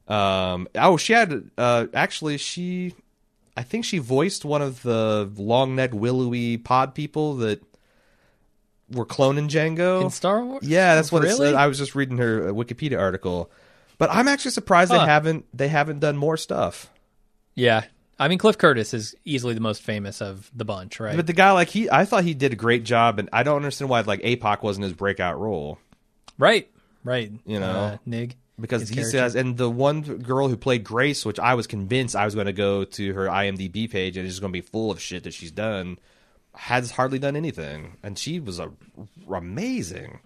She had actually she I think she voiced one of the long-necked, willowy pod people that were cloning Jango. In Star Wars? Yeah, that's what it said. I was just reading her Wikipedia article. But I'm actually surprised they haven't done more stuff. Yeah. I mean, Cliff Curtis is easily the most famous of the bunch, right? But the guy, like, I thought he did a great job, and I don't understand why, like, APOC wasn't his breakout role. Right. You know? Nig. Because he says, and the one girl who played Grace, which I was convinced I was going to go to her IMDb page and it's just going to be full of shit that she's done, has hardly done anything. And she was amazing.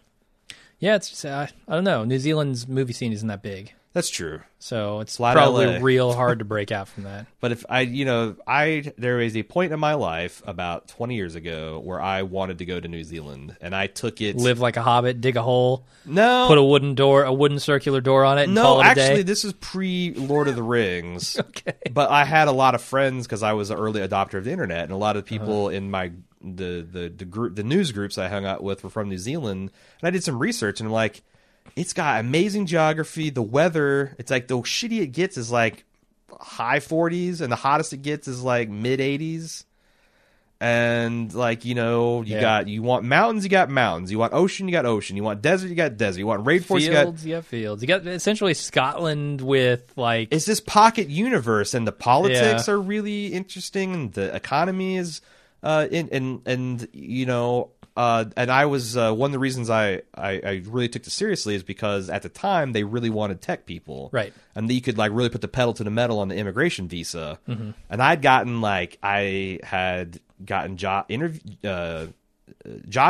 Yeah, it's just, I don't know. New Zealand's movie scene isn't that big. That's true. So it's probably real hard to break out from that. But if there was a point in my life about 20 years ago where I wanted to go to New Zealand, and I took it. Live like a hobbit, dig a hole. No. Put a wooden circular door on it and call it a day. No, actually, this is pre-Lord of the Rings. Okay. But I had a lot of friends because I was an early adopter of the internet, and a lot of people in the news groups I hung out with were from New Zealand. And I did some research, and I'm like, it's got amazing geography. The weather, it's like the shitty it gets is like high 40s, and the hottest it gets is like mid 80s. And like, you know, you want mountains, you got mountains. You want ocean, you got ocean. You want desert, you got desert. You want rainforest, you got fields. You got essentially Scotland with like, it's this pocket universe, and the politics are really interesting, and the economy is and I was one of the reasons I really took this seriously is because at the time they really wanted tech people, right? And you could like really put the pedal to the metal on the immigration visa. Mm-hmm. And I had gotten job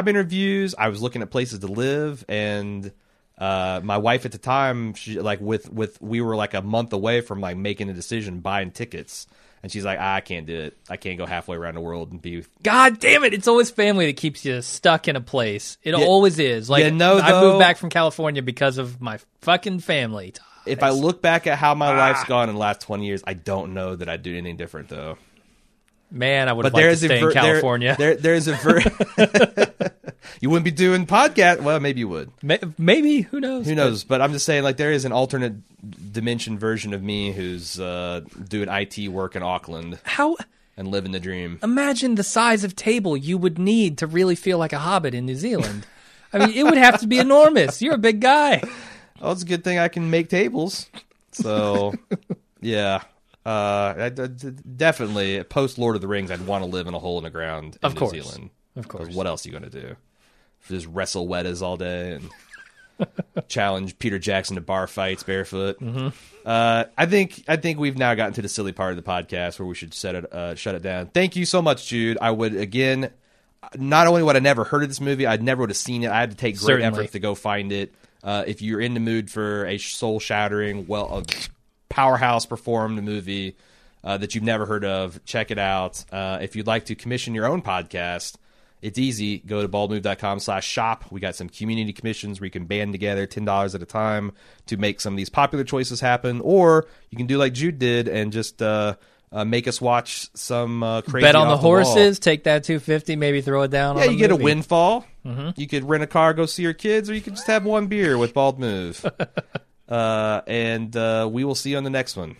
interviews. I was looking at places to live, and my wife at the time, she, like we were like a month away from like making a decision, buying tickets. And she's like, I can't do it. I can't go halfway around the world and be... God damn it! It's always family that keeps you stuck in a place. It always is. Like, I moved back from California because of my fucking family ties. If I look back at how my life's gone in the last 20 years, I don't know that I'd do anything different, though. Man, I would have liked to stay in California. There's a... You wouldn't be doing podcast. Well, maybe you would. Maybe. Who knows? But I'm just saying, like, there is an alternate dimension version of me who's doing IT work in Auckland. And living the dream. Imagine the size of table you would need to really feel like a hobbit in New Zealand. I mean, it would have to be enormous. You're a big guy. Well, it's a good thing I can make tables. So, yeah. I definitely, post Lord of the Rings, I'd want to live in a hole in the ground in New Zealand. Of course. What else are you going to do? Just wrestle Weddas all day and challenge Peter Jackson to bar fights barefoot. Mm-hmm. I think we've now gotten to the silly part of the podcast where we should shut it down. Thank you so much, Jude. I would, again, not only would I never heard of this movie, I never would have seen it. I had to take great efforts to go find it. If you're in the mood for a soul-shattering, powerhouse performed movie that you've never heard of, check it out. If you'd like to commission your own podcast, it's easy. Go to baldmove.com/shop. We got some community commissions where you can band together $10 at a time to make some of these popular choices happen. Or you can do like Jude did and just make us watch some crazy bet on the horses, take that $250, maybe throw it down. Yeah, on you get a windfall. Mm-hmm. You could rent a car, go see your kids, or you could just have one beer with Bald Move. And we will see you on the next one.